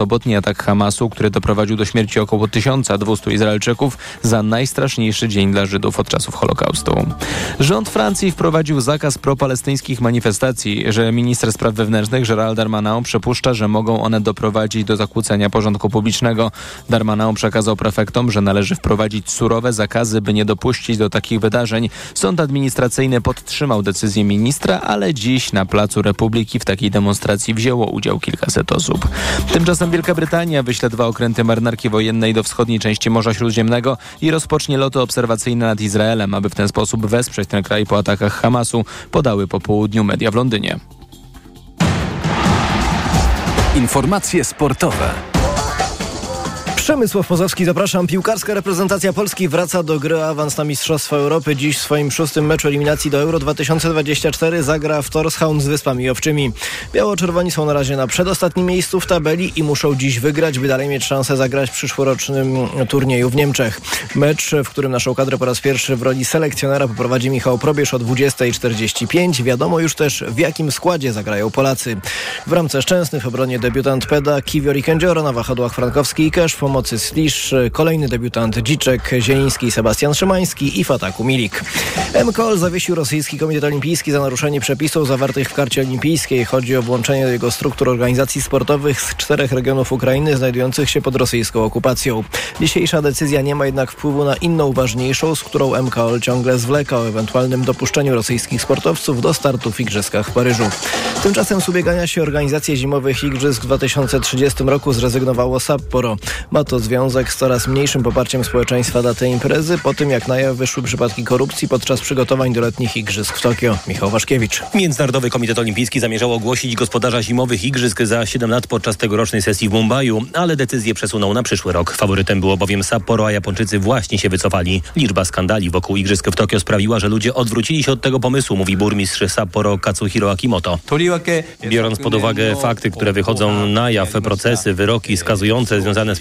Sobotni atak Hamasu, który doprowadził do śmierci około 1200 Izraelczyków za najstraszniejszy dzień dla Żydów od czasów Holokaustu. Rząd Francji wprowadził zakaz propalestyńskich manifestacji, że minister spraw wewnętrznych Gérald Darmanin przypuszcza, że mogą one doprowadzić do zakłócenia porządku publicznego. Darmanin przekazał prefektom, że należy wprowadzić surowe zakazy, by nie dopuścić do takich wydarzeń. Sąd administracyjny podtrzymał decyzję ministra, ale dziś na Placu Republiki w takiej demonstracji wzięło udział kilkaset osób. Tymczasem Wielka Brytania wyśle 2 okręty marynarki wojennej do wschodniej części Morza Śródziemnego i rozpocznie loty obserwacyjne nad Izraelem, aby w ten sposób wesprzeć ten kraj po atakach Hamasu, podały po południu media w Londynie. Informacje sportowe. Przemysław Pozowski, zapraszam. Piłkarska reprezentacja Polski wraca do gry o awans na Mistrzostwa Europy. Dziś w swoim 6. meczu eliminacji do Euro 2024 zagra w Tórshavn z Wyspami Owczymi. Biało-czerwoni są na razie na przedostatnim miejscu w tabeli i muszą dziś wygrać, by dalej mieć szansę zagrać w przyszłorocznym turnieju w Niemczech. Mecz, w którym naszą kadrę po raz pierwszy w roli selekcjonera poprowadzi Michał Probierz o 20:45. Wiadomo już też, w jakim składzie zagrają Polacy. W ramce szczęsnych w obronie debiutant Peda, Kiwior i Kędziora, na wahadłach Frankowski i Kesz, pomocy Slisz, kolejny debiutant Dziczek, Zieliński, Sebastian Szymański i w ataku Milik. MKOL zawiesił rosyjski komitet olimpijski za naruszenie przepisów zawartych w karcie olimpijskiej. Chodzi o włączenie do jego struktur organizacji sportowych z 4 regionów Ukrainy znajdujących się pod rosyjską okupacją. Dzisiejsza decyzja nie ma jednak wpływu na inną ważniejszą, z którą MKOL ciągle zwleka, o ewentualnym dopuszczeniu rosyjskich sportowców do startu w igrzyskach w Paryżu. Tymczasem z ubiegania się organizacje zimowych igrzysk w 2030 roku zrezygnowało Sapporo. Ma to związek z coraz mniejszym poparciem społeczeństwa dla tej imprezy, po tym jak na jaw wyszły przypadki korupcji podczas przygotowań do letnich igrzysk w Tokio. Michał Waszkiewicz. Międzynarodowy Komitet Olimpijski zamierzał ogłosić gospodarza zimowych igrzysk za 7 lat podczas tegorocznej sesji w Mumbaju, ale decyzję przesunął na przyszły rok. Faworytem było bowiem Sapporo, a Japończycy właśnie się wycofali. Liczba skandali wokół igrzysk w Tokio sprawiła, że ludzie odwrócili się od tego pomysłu, mówi burmistrz Sapporo Katsuhiro Akimoto. Biorąc pod uwagę fakty, które wychodzą na jaw, procesy, wyroki skazujące związane z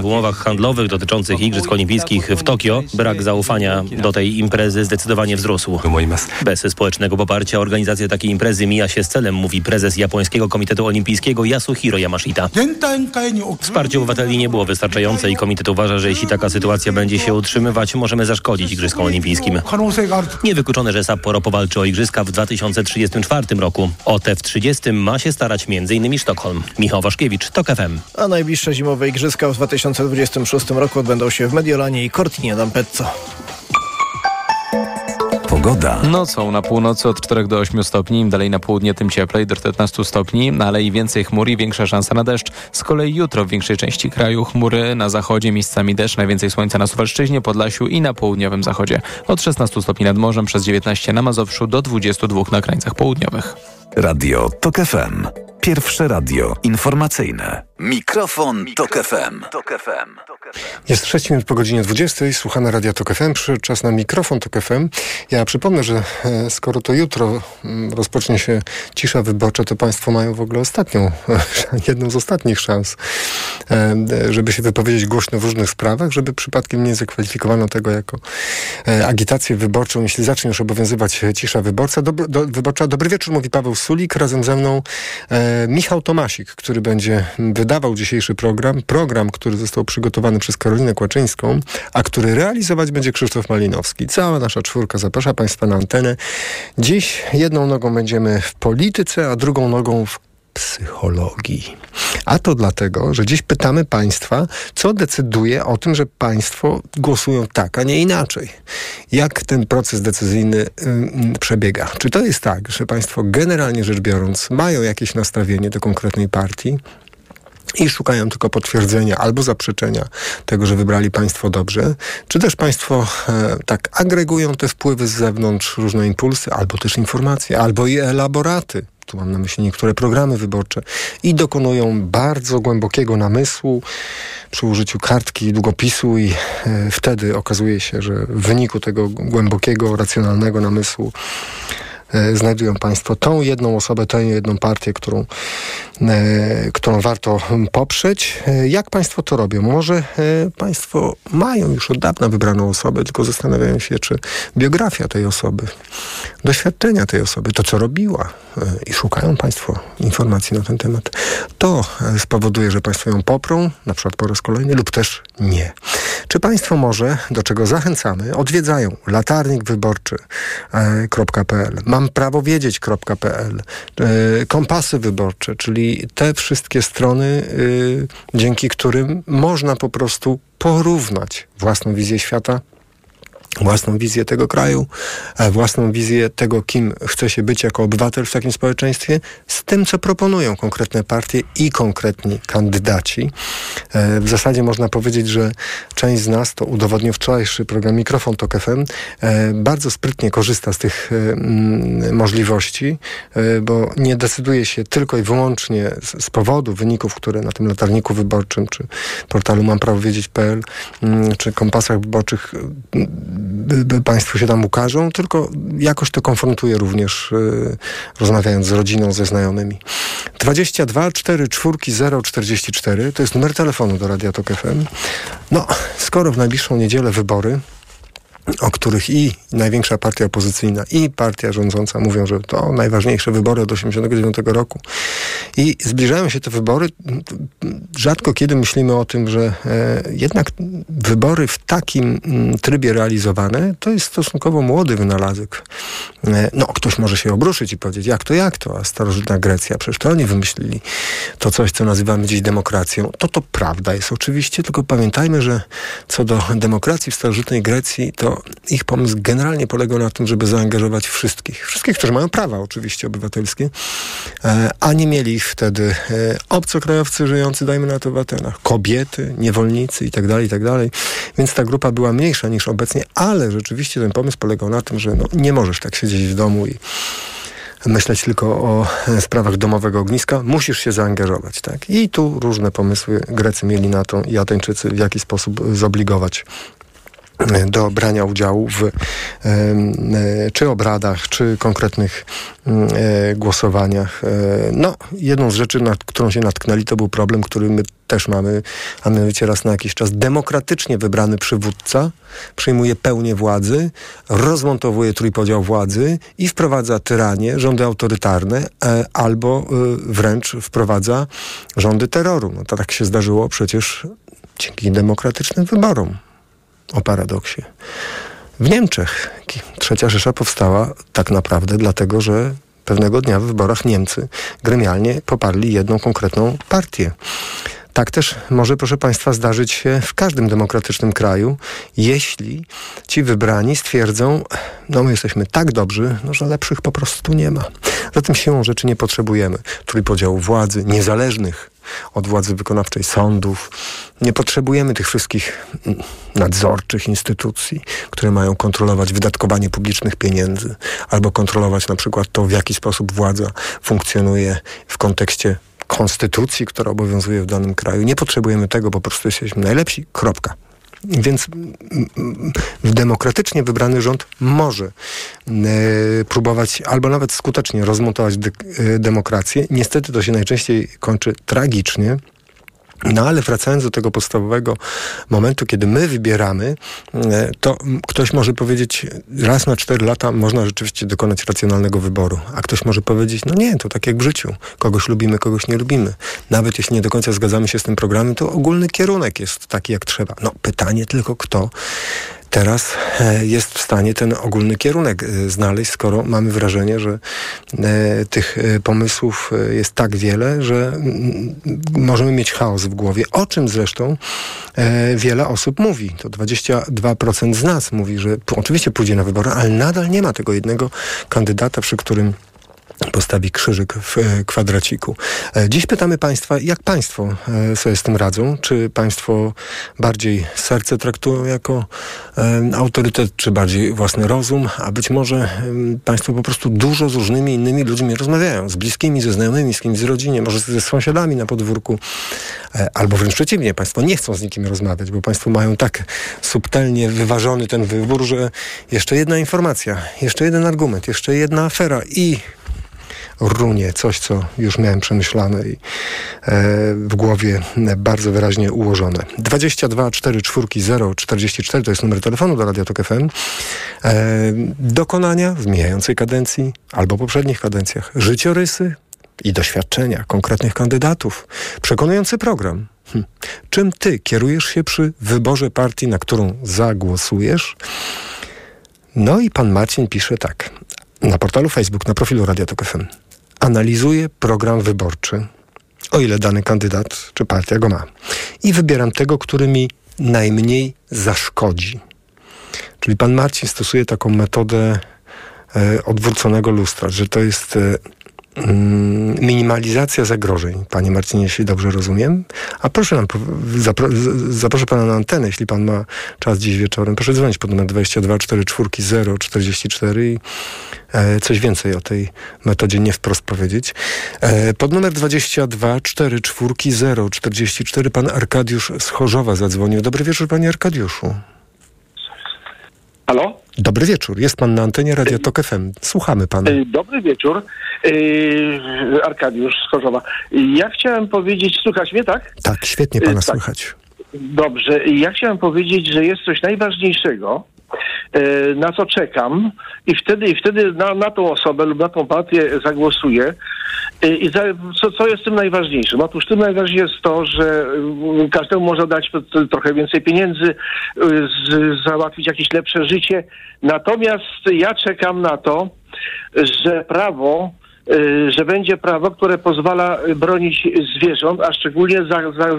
w umowach handlowych dotyczących Igrzysk Olimpijskich w Tokio, brak zaufania do tej imprezy zdecydowanie wzrósł. Bez społecznego poparcia organizacja takiej imprezy mija się z celem, mówi prezes Japońskiego Komitetu Olimpijskiego Yasuhiro Yamashita. Wsparcie obywateli nie było wystarczające i komitet uważa, że jeśli taka sytuacja będzie się utrzymywać, możemy zaszkodzić Igrzyskom Olimpijskim. Niewykluczone, że Sapporo powalczy o Igrzyska w 2034 roku. O te w 30 ma się starać m.in. Sztokholm. Michał Waszkiewicz, TOK FM. A najbliższe zimowe Igrzyska w 2026 roku odbędą się w Mediolanie i Cortinie d'Ampezzo. Pogoda. Nocą na północy od 4 do 8 stopni, im dalej na południe tym cieplej, do 14 stopni, ale i więcej chmur i większa szansa na deszcz. Z kolei jutro w większej części kraju chmury, na zachodzie miejscami deszcz, najwięcej słońca na Suwalszczyźnie, Podlasiu i na południowym zachodzie. Od 16 stopni nad morzem, przez 19 na Mazowszu, do 22 na krańcach południowych. Radio TOK FM. Pierwsze radio informacyjne. Mikrofon TOK FM. Jest 6 minut po godzinie 20. Słuchamy Radia TOK FM. Czas na mikrofon TOK FM. Ja przypomnę, że skoro to jutro rozpocznie się cisza wyborcza, to państwo mają w ogóle jedną z ostatnich szans, żeby się wypowiedzieć głośno w różnych sprawach, żeby przypadkiem nie zakwalifikowano tego jako agitację wyborczą. Jeśli zacznie już obowiązywać cisza wyborcza. Dobry wieczór, mówi Paweł Sulik. Razem ze mną Michał Tomasik, który będzie wydawał dzisiejszy program, który został przygotowany przez Karolinę Kłaczyńską, a który realizować będzie Krzysztof Malinowski. Cała nasza czwórka zaprasza państwa na antenę. Dziś jedną nogą będziemy w polityce, a drugą nogą w psychologii. A to dlatego, że dziś pytamy państwa, co decyduje o tym, że państwo głosują tak, a nie inaczej. Jak ten proces decyzyjny przebiega? Czy to jest tak, że państwo generalnie rzecz biorąc mają jakieś nastawienie do konkretnej partii i szukają tylko potwierdzenia albo zaprzeczenia tego, że wybrali państwo dobrze, czy też państwo tak agregują te wpływy z zewnątrz, różne impulsy, albo też informacje, albo i elaboraty. Tu mam na myśli niektóre programy wyborcze i dokonują bardzo głębokiego namysłu przy użyciu kartki i długopisu i wtedy okazuje się, że w wyniku tego głębokiego, racjonalnego namysłu znajdują państwo tą jedną osobę, tę jedną partię, którą warto poprzeć. Jak państwo to robią? Może państwo mają już od dawna wybraną osobę, tylko zastanawiają się, czy biografia tej osoby, doświadczenia tej osoby, to co robiła, i szukają państwo informacji na ten temat. To spowoduje, że państwo ją poprą, na przykład po raz kolejny, lub też nie. Czy państwo może, do czego zachęcamy, odwiedzają latarnikwyborczy.pl, mamprawowiedzieć.pl, kompasy wyborcze, czyli te wszystkie strony, dzięki którym można po prostu porównać własną wizję świata, własną wizję tego kraju, własną wizję tego, kim chce się być jako obywatel w takim społeczeństwie, z tym, co proponują konkretne partie i konkretni kandydaci. W zasadzie można powiedzieć, że część z nas, to udowodnił wczorajszy program Mikrofon Tok FM, bardzo sprytnie korzysta z tych możliwości, bo nie decyduje się tylko i wyłącznie z powodu wyników, które na tym latarniku wyborczym, czy portalu mamprawowiedzieć.pl, czy kompasach wyborczych państwu się tam ukażą, tylko jakoś to konfrontuję również rozmawiając z rodziną, ze znajomymi. 22 44 044 to jest numer telefonu do Radia Tok FM. No, skoro w najbliższą niedzielę wybory, o których i największa partia opozycyjna, i partia rządząca mówią, że to najważniejsze wybory od 1989 roku. I zbliżają się te wybory. Rzadko kiedy myślimy o tym, że jednak wybory w takim trybie realizowane to jest stosunkowo młody wynalazek. No, ktoś może się obruszyć i powiedzieć, jak to, a starożytna Grecja, przecież to oni wymyślili to coś, co nazywamy dziś demokracją. To prawda jest oczywiście, tylko pamiętajmy, że co do demokracji w starożytnej Grecji, to ich pomysł generalnie polegał na tym, żeby zaangażować wszystkich, którzy mają prawa oczywiście obywatelskie, a nie mieli ich wtedy obcokrajowcy żyjący, dajmy na to w Atenach, kobiety, niewolnicy itd. Więc ta grupa była mniejsza niż obecnie, ale rzeczywiście ten pomysł polegał na tym, że nie możesz tak siedzieć w domu i myśleć tylko o sprawach domowego ogniska, musisz się zaangażować, tak? I tu różne pomysły Grecy mieli na to i Ateńczycy, w jaki sposób zobligować do brania udziału w czy obradach, czy konkretnych głosowaniach. Jedną z rzeczy, nad którą się natknęli, to był problem, który my też mamy, a mianowicie raz na jakiś czas demokratycznie wybrany przywódca przyjmuje pełnię władzy, rozmontowuje trójpodział władzy i wprowadza tyranię, rządy autorytarne albo wręcz wprowadza rządy terroru. Tak się zdarzyło przecież dzięki demokratycznym wyborom. O paradoksie. W Niemczech III Rzesza powstała tak naprawdę dlatego, że pewnego dnia w wyborach Niemcy gremialnie poparli jedną konkretną partię. Tak też może, proszę państwa, zdarzyć się w każdym demokratycznym kraju, jeśli ci wybrani stwierdzą, my jesteśmy tak dobrzy, że lepszych po prostu nie ma. Zatem siłą rzeczy nie potrzebujemy trójpodziału władzy, niezależnych od władzy wykonawczej sądów. Nie potrzebujemy tych wszystkich nadzorczych instytucji, które mają kontrolować wydatkowanie publicznych pieniędzy albo kontrolować na przykład to, w jaki sposób władza funkcjonuje w kontekście konstytucji, która obowiązuje w danym kraju. Nie potrzebujemy tego, po prostu jesteśmy najlepsi. Kropka. Więc demokratycznie wybrany rząd może próbować albo nawet skutecznie rozmontować demokrację. Niestety to się najczęściej kończy tragicznie. Ale wracając do tego podstawowego momentu, kiedy my wybieramy, to ktoś może powiedzieć, raz na 4 lata można rzeczywiście dokonać racjonalnego wyboru, a ktoś może powiedzieć, nie, to tak jak w życiu, kogoś lubimy, kogoś nie lubimy. Nawet jeśli nie do końca zgadzamy się z tym programem, to ogólny kierunek jest taki, jak trzeba. Pytanie tylko, kto teraz jest w stanie ten ogólny kierunek znaleźć, skoro mamy wrażenie, że tych pomysłów jest tak wiele, że możemy mieć chaos w głowie, o czym zresztą wiele osób mówi. To 22% z nas mówi, że oczywiście pójdzie na wybory, ale nadal nie ma tego jednego kandydata, przy którym postawi krzyżyk w kwadraciku. Dziś pytamy Państwa, jak Państwo sobie z tym radzą? Czy Państwo bardziej serce traktują jako autorytet, czy bardziej własny rozum? A być może Państwo po prostu dużo z różnymi innymi ludźmi rozmawiają. Z bliskimi, ze znajomymi, z kimś z rodziny, może ze sąsiadami na podwórku. Albo wręcz przeciwnie, Państwo nie chcą z nikim rozmawiać, bo Państwo mają tak subtelnie wyważony ten wybór, że jeszcze jedna informacja, jeszcze jeden argument, jeszcze jedna afera i runie coś, co już miałem przemyślane i w głowie bardzo wyraźnie ułożone. 22 44 044 to jest numer telefonu do Radia Tok FM. Dokonania w mijającej kadencji albo poprzednich kadencjach, życiorysy i doświadczenia konkretnych kandydatów. Przekonujący program. Czym ty kierujesz się przy wyborze partii, na którą zagłosujesz? No i pan Marcin pisze tak. Na portalu Facebook, na profilu Radia Tok FM. Analizuję program wyborczy, o ile dany kandydat czy partia go ma. I wybieram tego, który mi najmniej zaszkodzi. Czyli pan Marcin stosuje taką metodę odwróconego lustra, że to jest minimalizacja zagrożeń. Panie Marcinie, jeśli dobrze rozumiem. A proszę nam, zaproszę pana na antenę, jeśli pan ma czas dziś wieczorem. Proszę dzwonić pod numer 22 44 044 i coś więcej o tej metodzie nie wprost powiedzieć. Pod numer 22 44 044 pan Arkadiusz z Chorzowa zadzwonił. Dobry wieczór, panie Arkadiuszu. Halo? Dobry wieczór. Jest pan na antenie Radia Tok FM. Słuchamy pana. Dobry wieczór. Arkadiusz z Chorzowa. Ja chciałem powiedzieć... Słychać mnie, tak? Tak, świetnie pana słychać. Dobrze. Ja chciałem powiedzieć, że jest coś najważniejszego, na co czekam i wtedy na tą osobę lub na tą partię zagłosuję. I co jest tym najważniejszym? Otóż tym najważniejsze jest to, że każdemu można dać trochę więcej pieniędzy, załatwić jakieś lepsze życie. Natomiast ja czekam na to, że będzie prawo, które pozwala bronić zwierząt, a szczególnie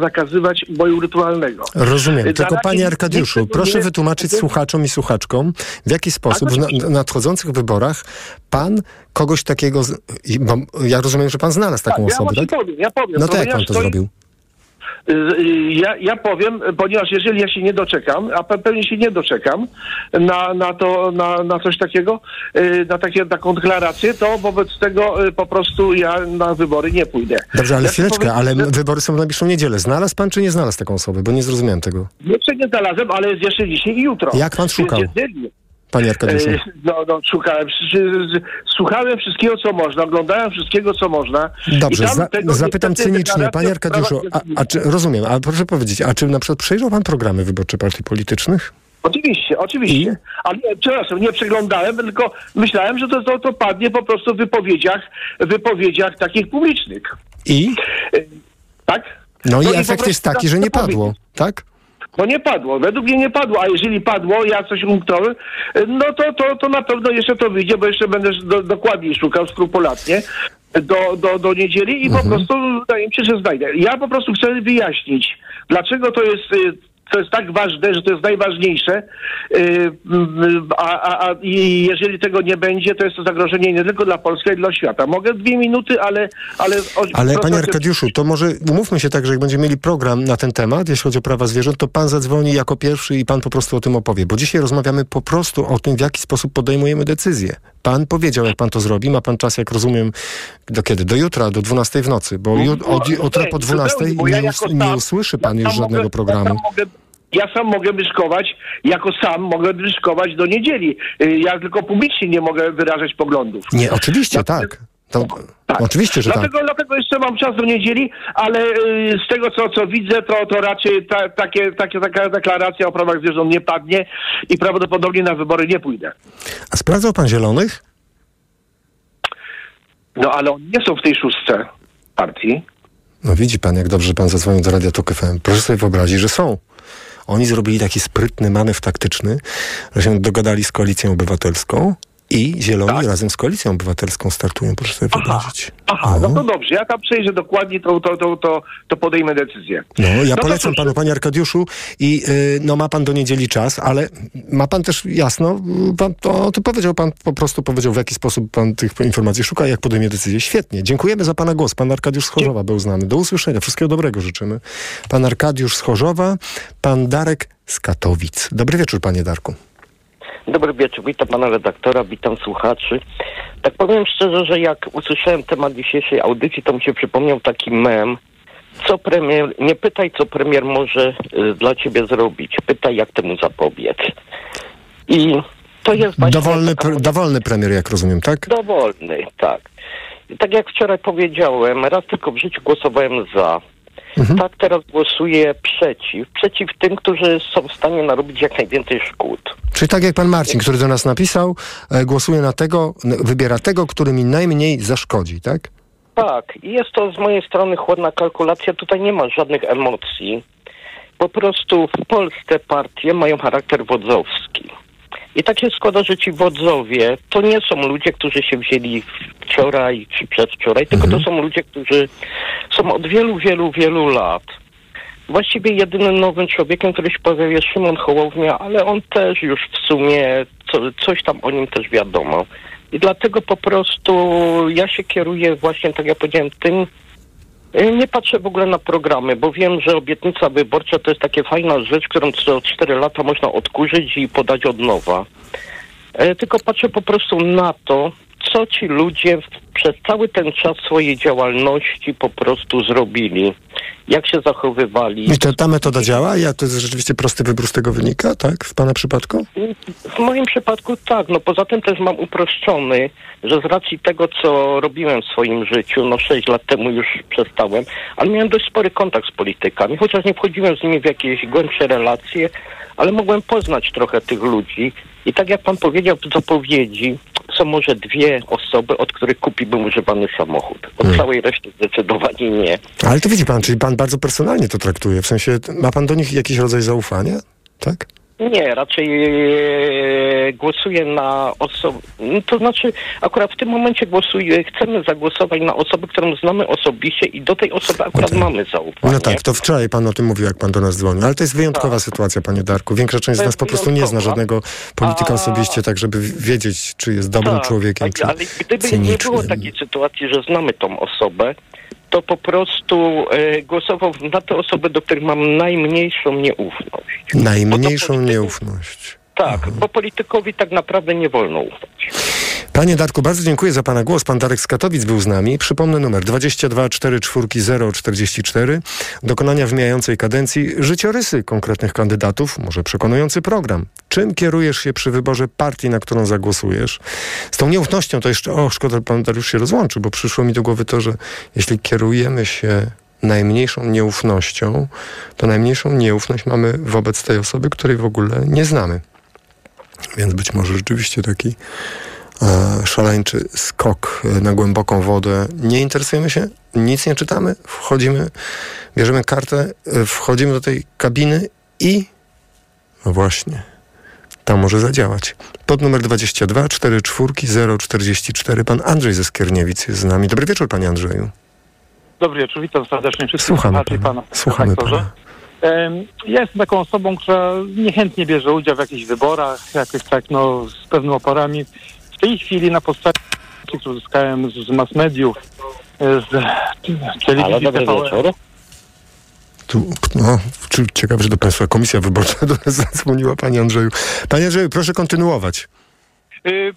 zakazywać boju rytualnego. Rozumiem. Tylko panie Arkadiuszu, proszę wytłumaczyć słuchaczom i słuchaczkom, w jaki sposób w nadchodzących wyborach pan kogoś takiego... Bo ja rozumiem, że pan znalazł taką osobę, tak? Ja powiem. No to jak pan to zrobił? Ja powiem, ponieważ jeżeli ja się nie doczekam, a pewnie się nie doczekam na coś takiego, taką deklarację, to wobec tego po prostu ja na wybory nie pójdę. Dobrze, ale chwileczkę, ale wybory są w najbliższą niedzielę. Znalazł pan czy nie znalazł taką osobę? Bo nie zrozumiałem tego. Jeszcze nie znalazłem, ale jest jeszcze dzisiaj i jutro. Jak pan szukał? Panie Arkadiuszu. No, słuchałem wszystkiego, co można, oglądałem wszystkiego, co można. Dobrze, zapytam cynicznie. Panie Arkadiuszu, rozumiem, ale proszę powiedzieć, a czy na przykład przejrzał pan programy wyborcze partii politycznych? Oczywiście. Ale przepraszam, nie przeglądałem, tylko myślałem, że to padnie po prostu w wypowiedziach takich publicznych. I? Tak? No i efekt jest taki, że nie padło, tak? No nie padło, według mnie nie padło, a jeżeli padło, ja coś umknąłem, no to na pewno jeszcze to wyjdzie, bo jeszcze będę dokładniej szukał skrupulatnie do niedzieli i po prostu wydaje mi się, że znajdę. Ja po prostu chcę wyjaśnić, dlaczego to jest tak ważne, że to jest najważniejsze, a jeżeli tego nie będzie, to jest to zagrożenie nie tylko dla Polski, ale dla świata. Mogę 2 minuty, ale panie Arkadiuszu, to może umówmy się tak, że jak będziemy mieli program na ten temat, jeśli chodzi o prawa zwierząt, to pan zadzwoni jako pierwszy i pan po prostu o tym opowie, bo dzisiaj rozmawiamy po prostu o tym, w jaki sposób podejmujemy decyzje. Pan powiedział, jak pan to zrobi. Ma pan czas, jak rozumiem, do kiedy? Do jutra, do 12 w nocy, bo od jutra po 12 nie usłyszy pan już żadnego programu. Ja sam mogę bryszkować, do niedzieli. Ja tylko publicznie nie mogę wyrażać poglądów. Nie, oczywiście, tak. To tak. Oczywiście, że dlatego jeszcze mam czas do niedzieli, ale z tego, co widzę, to raczej taka deklaracja o prawach zwierząt nie padnie i prawdopodobnie na wybory nie pójdę. A sprawdzał pan Zielonych? No, ale oni nie są w tej szóstce partii. No widzi pan, jak dobrze pan zadzwonił do Radia Tok FM. Proszę sobie wyobrazić, że są. Oni zrobili taki sprytny manewr taktyczny, że się dogadali z Koalicją Obywatelską I Zieloni razem z Koalicją Obywatelską startują, proszę sobie wyobrazić. Aha, no to dobrze, ja tam przejrzę dokładnie, to podejmę decyzję. No, ja polecam panu, panie Arkadiuszu, i no ma pan do niedzieli czas, ale ma pan też jasno, pan to powiedział, pan po prostu powiedział, w jaki sposób pan tych informacji szuka, jak podejmie decyzję. Świetnie, dziękujemy za pana głos. Pan Arkadiusz z Chorzowa był znany. Do usłyszenia, wszystkiego dobrego życzymy. Pan Arkadiusz z Chorzowa, pan Darek z Katowic. Dobry wieczór, panie Darku. Dobry wieczór, witam pana redaktora, witam słuchaczy. Tak powiem szczerze, że jak usłyszałem temat dzisiejszej audycji, to mi się przypomniał taki mem. Co premier, nie pytaj, co premier może dla ciebie zrobić. Pytaj, jak temu zapobiec. I to jest właśnie... Dowolny premier, jak rozumiem, tak? Dowolny, tak. I tak jak wczoraj powiedziałem, raz tylko w życiu głosowałem za. Mhm. Tak teraz głosuję przeciw. Przeciw tym, którzy są w stanie narobić jak najwięcej szkód. Czyli tak jak pan Marcin, który do nas napisał, głosuje na tego, wybiera tego, który mi najmniej zaszkodzi, tak? Tak. I jest to z mojej strony chłodna kalkulacja. Tutaj nie ma żadnych emocji. Po prostu w Polsce partie mają charakter wodzowski. I tak się składa, że ci wodzowie to nie są ludzie, którzy się wzięli wczoraj czy przedwczoraj, tylko to są ludzie, którzy są od wielu lat. Właściwie jedynym nowym człowiekiem, który się pojawia, jest Szymon Hołownia, ale on też już w sumie, coś tam o nim też wiadomo. I dlatego po prostu ja się kieruję właśnie, tak jak powiedziałem, tym. Nie patrzę w ogóle na programy, bo wiem, że obietnica wyborcza to jest taka fajna rzecz, którą co 4 lata można odkurzyć i podać od nowa. Tylko patrzę po prostu na to, co ci ludzie przez cały ten czas swojej działalności po prostu zrobili. Jak się zachowywali. I to ta metoda działa? Ja to jest rzeczywiście prosty wybór z tego wynika, tak? W pana przypadku? W moim przypadku tak. No poza tym też mam uproszczony, że z racji tego, co robiłem w swoim życiu, 6 lat temu już przestałem, ale miałem dość spory kontakt z politykami, chociaż nie wchodziłem z nimi w jakieś głębsze relacje, ale mogłem poznać trochę tych ludzi. I tak jak pan powiedział w zapowiedzi, są może 2 osoby, od których kupiłbym używany samochód. Od całej reszty zdecydowanie nie. Ale to widzi pan, czyli pan bardzo personalnie to traktuje. W sensie, ma pan do nich jakiś rodzaj zaufania? Tak? Nie, raczej głosuję na osoby... To znaczy, akurat w tym momencie chcemy zagłosować na osoby, którą znamy osobiście i do tej osoby akurat mamy zaufanie. No tak, to wczoraj pan o tym mówił, jak pan do nas dzwonił. Ale to jest wyjątkowa sytuacja, panie Darku. Większa część z nas po prostu nie zna żadnego polityka osobiście, tak żeby wiedzieć, czy jest dobrym człowiekiem, czy ale gdyby nie było takiej sytuacji, że znamy tą osobę, to po prostu głosował na te osoby, do których mam najmniejszą nieufność. Najmniejszą nieufność. Tak, bo politykowi tak naprawdę nie wolno ufać. Panie Darku, bardzo dziękuję za pana głos. Pan Darek z Katowic był z nami. Przypomnę numer 22 44 044. Dokonania w mijającej kadencji, życiorysy konkretnych kandydatów, może przekonujący program. Czym kierujesz się przy wyborze partii, na którą zagłosujesz? Z tą nieufnością to jeszcze, szkoda, że pan Dariusz się rozłączy, bo przyszło mi do głowy to, że jeśli kierujemy się najmniejszą nieufnością, to najmniejszą nieufność mamy wobec tej osoby, której w ogóle nie znamy. Więc być może rzeczywiście taki szaleńczy skok na głęboką wodę. Nie interesujemy się, nic nie czytamy, wchodzimy, bierzemy kartę, wchodzimy do tej kabiny i no właśnie, tam może zadziałać. Pod numer 22 44 044. Pan Andrzej ze Skierniewic jest z nami. Dobry wieczór, panie Andrzeju. Dobry wieczór, witam serdecznie wszystkich. Słuchamy pana. Ja jestem taką osobą, która niechętnie bierze udział w jakichś wyborach, jakoś tak, z pewnymi oporami. W tej chwili na podstawie, które uzyskałem z mass mediów, z telewizji TVN. Ciekawe, że do Państwa Komisja Wyborcza do nas zadzwoniła, panie Andrzeju. Panie Andrzeju, proszę kontynuować.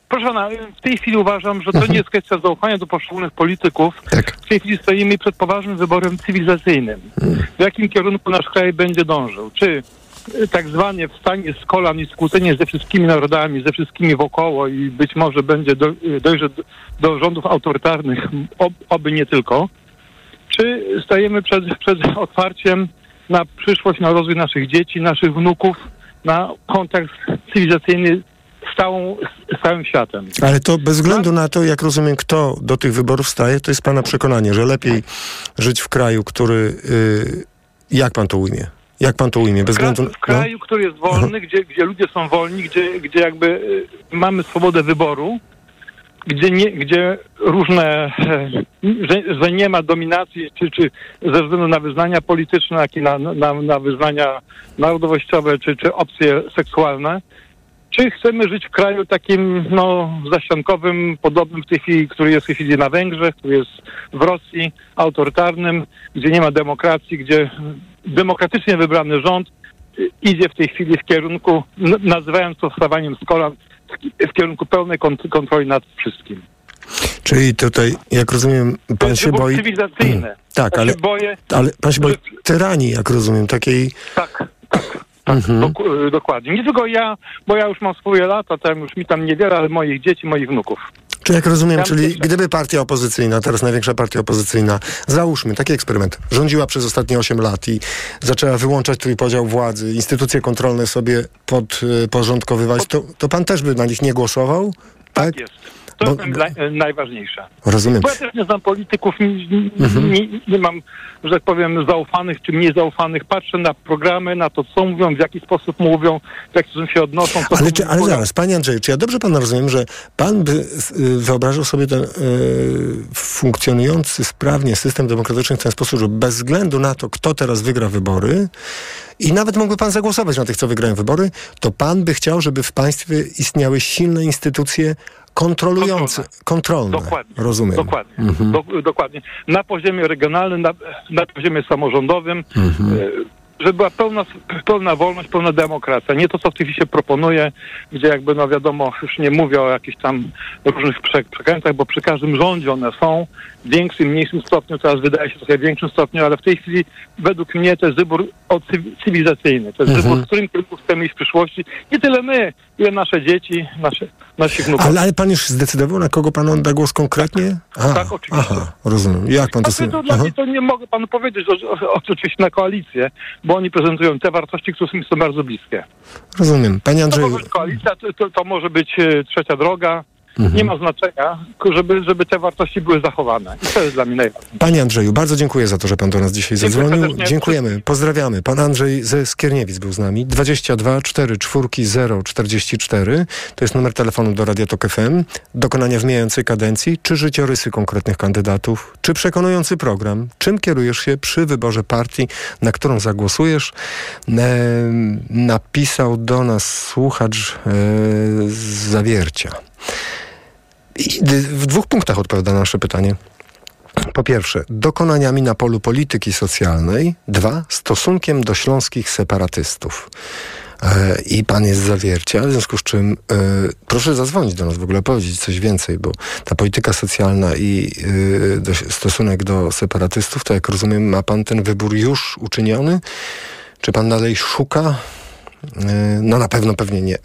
Proszę pana, w tej chwili uważam, że to nie jest kwestia zaufania do poszczególnych polityków. Tak. W tej chwili stoimy przed poważnym wyborem cywilizacyjnym. W jakim kierunku nasz kraj będzie dążył? Czy tak zwane wstanie z kolan i skłócenie ze wszystkimi narodami, ze wszystkimi wokoło i być może będzie dojrze do rządów autorytarnych, oby nie tylko, czy stajemy przed otwarciem na przyszłość, na rozwój naszych dzieci, naszych wnuków, na kontakt cywilizacyjny z całym światem. Ale to bez względu na to, jak rozumiem, kto do tych wyborów staje, to jest pana przekonanie, że lepiej żyć w kraju, który... jak pan to ujmie? Jak pan to ujmie? Bez względu... W kraju, który jest wolny, gdzie ludzie są wolni, gdzie jakby mamy swobodę wyboru, gdzie różne, że nie ma dominacji, czy ze względu na wyznania polityczne, jak i na wyznania narodowościowe, czy opcje seksualne. Czy chcemy żyć w kraju takim, zaściankowym, podobnym w tej chwili, który jest w tej chwili na Węgrzech, który jest w Rosji, autorytarnym, gdzie nie ma demokracji, gdzie demokratycznie wybrany rząd idzie w tej chwili w kierunku, nazywając to wstawaniem z kolan, w kierunku pełnej kontroli nad wszystkim. Czyli tutaj, jak rozumiem, pan się boi... cywilizacyjne. Tak, ale, pan się boi tyranii, jak rozumiem, takiej... Tak, dokładnie. Nie tylko ja, bo ja już mam swoje lata, tam już mi tam niewiele, ale moich dzieci, moich wnuków. Czyli jak rozumiem, gdyby partia opozycyjna, teraz największa partia opozycyjna, załóżmy, taki eksperyment, rządziła przez ostatnie 8 lat i zaczęła wyłączać trójpodział władzy, instytucje kontrolne sobie podporządkowywać, to pan też by na nich nie głosował? Tak jest. To jest najważniejsze. Rozumiem. Bo ja też nie znam polityków, nie mam, że tak powiem, zaufanych czy mniej zaufanych. Patrzę na programy, na to, co mówią, w jaki sposób mówią, w jaki sposób się odnoszą. Ale zaraz, panie Andrzeju, czy ja dobrze pana rozumiem, że pan by wyobrażał sobie ten funkcjonujący sprawnie system demokratyczny w ten sposób, że bez względu na to, kto teraz wygra wybory, i nawet mógłby pan zagłosować na tych, co wygrają wybory, to pan by chciał, żeby w państwie istniały silne instytucje kontrolujące, kontrolne. Dokładnie. Rozumiem. Dokładnie. Mhm. Dokładnie. Na poziomie regionalnym, na poziomie samorządowym, żeby była pełna wolność, pełna demokracja. Nie to, co w tej chwili się proponuje, gdzie jakby, wiadomo, już nie mówię o jakichś tam różnych przekrętach, bo przy każdym rządzie one są w większym, mniejszym stopniu, teraz wydaje się trochę w większym stopniu, ale w tej chwili według mnie to jest wybór cywilizacyjny. To jest wybór, w którym kierunku chcemy iść w przyszłości. Nie tyle my, ile nasze dzieci, nasi wnukowie. Ale pan już zdecydował, na kogo pan odda głos konkretnie? Tak, oczywiście. Aha, rozumiem. Jak pan to sobie... To nie mogę panu powiedzieć, oczywiście na koalicję, bo oni prezentują te wartości, które mi są bardzo bliskie. Rozumiem. Panie Andrzeju... To może być koalicja, to może być trzecia droga. Nie ma znaczenia, żeby te wartości były zachowane. I to jest dla mnie najważniejsze. Panie Andrzeju, bardzo dziękuję za to, że pan do nas dzisiaj zadzwonił. Dziękujemy. Pozdrawiamy. Pan Andrzej ze Skierniewic był z nami. 22 44 044. To jest numer telefonu do Radia Tok FM. Dokonania w mijającej kadencji, czy życiorysy konkretnych kandydatów, czy przekonujący program. Czym kierujesz się przy wyborze partii, na którą zagłosujesz? Napisał do nas słuchacz z Zawiercia. I w 2 punktach odpowiada na nasze pytanie. Po pierwsze, dokonaniami na polu polityki socjalnej. 2, stosunkiem do śląskich separatystów. I pan jest z Zawiercia, w związku z czym proszę zadzwonić do nas, w ogóle powiedzieć coś więcej, bo ta polityka socjalna i stosunek do separatystów, to jak rozumiem, ma pan ten wybór już uczyniony? Czy pan dalej szuka? Na pewno, pewnie nie.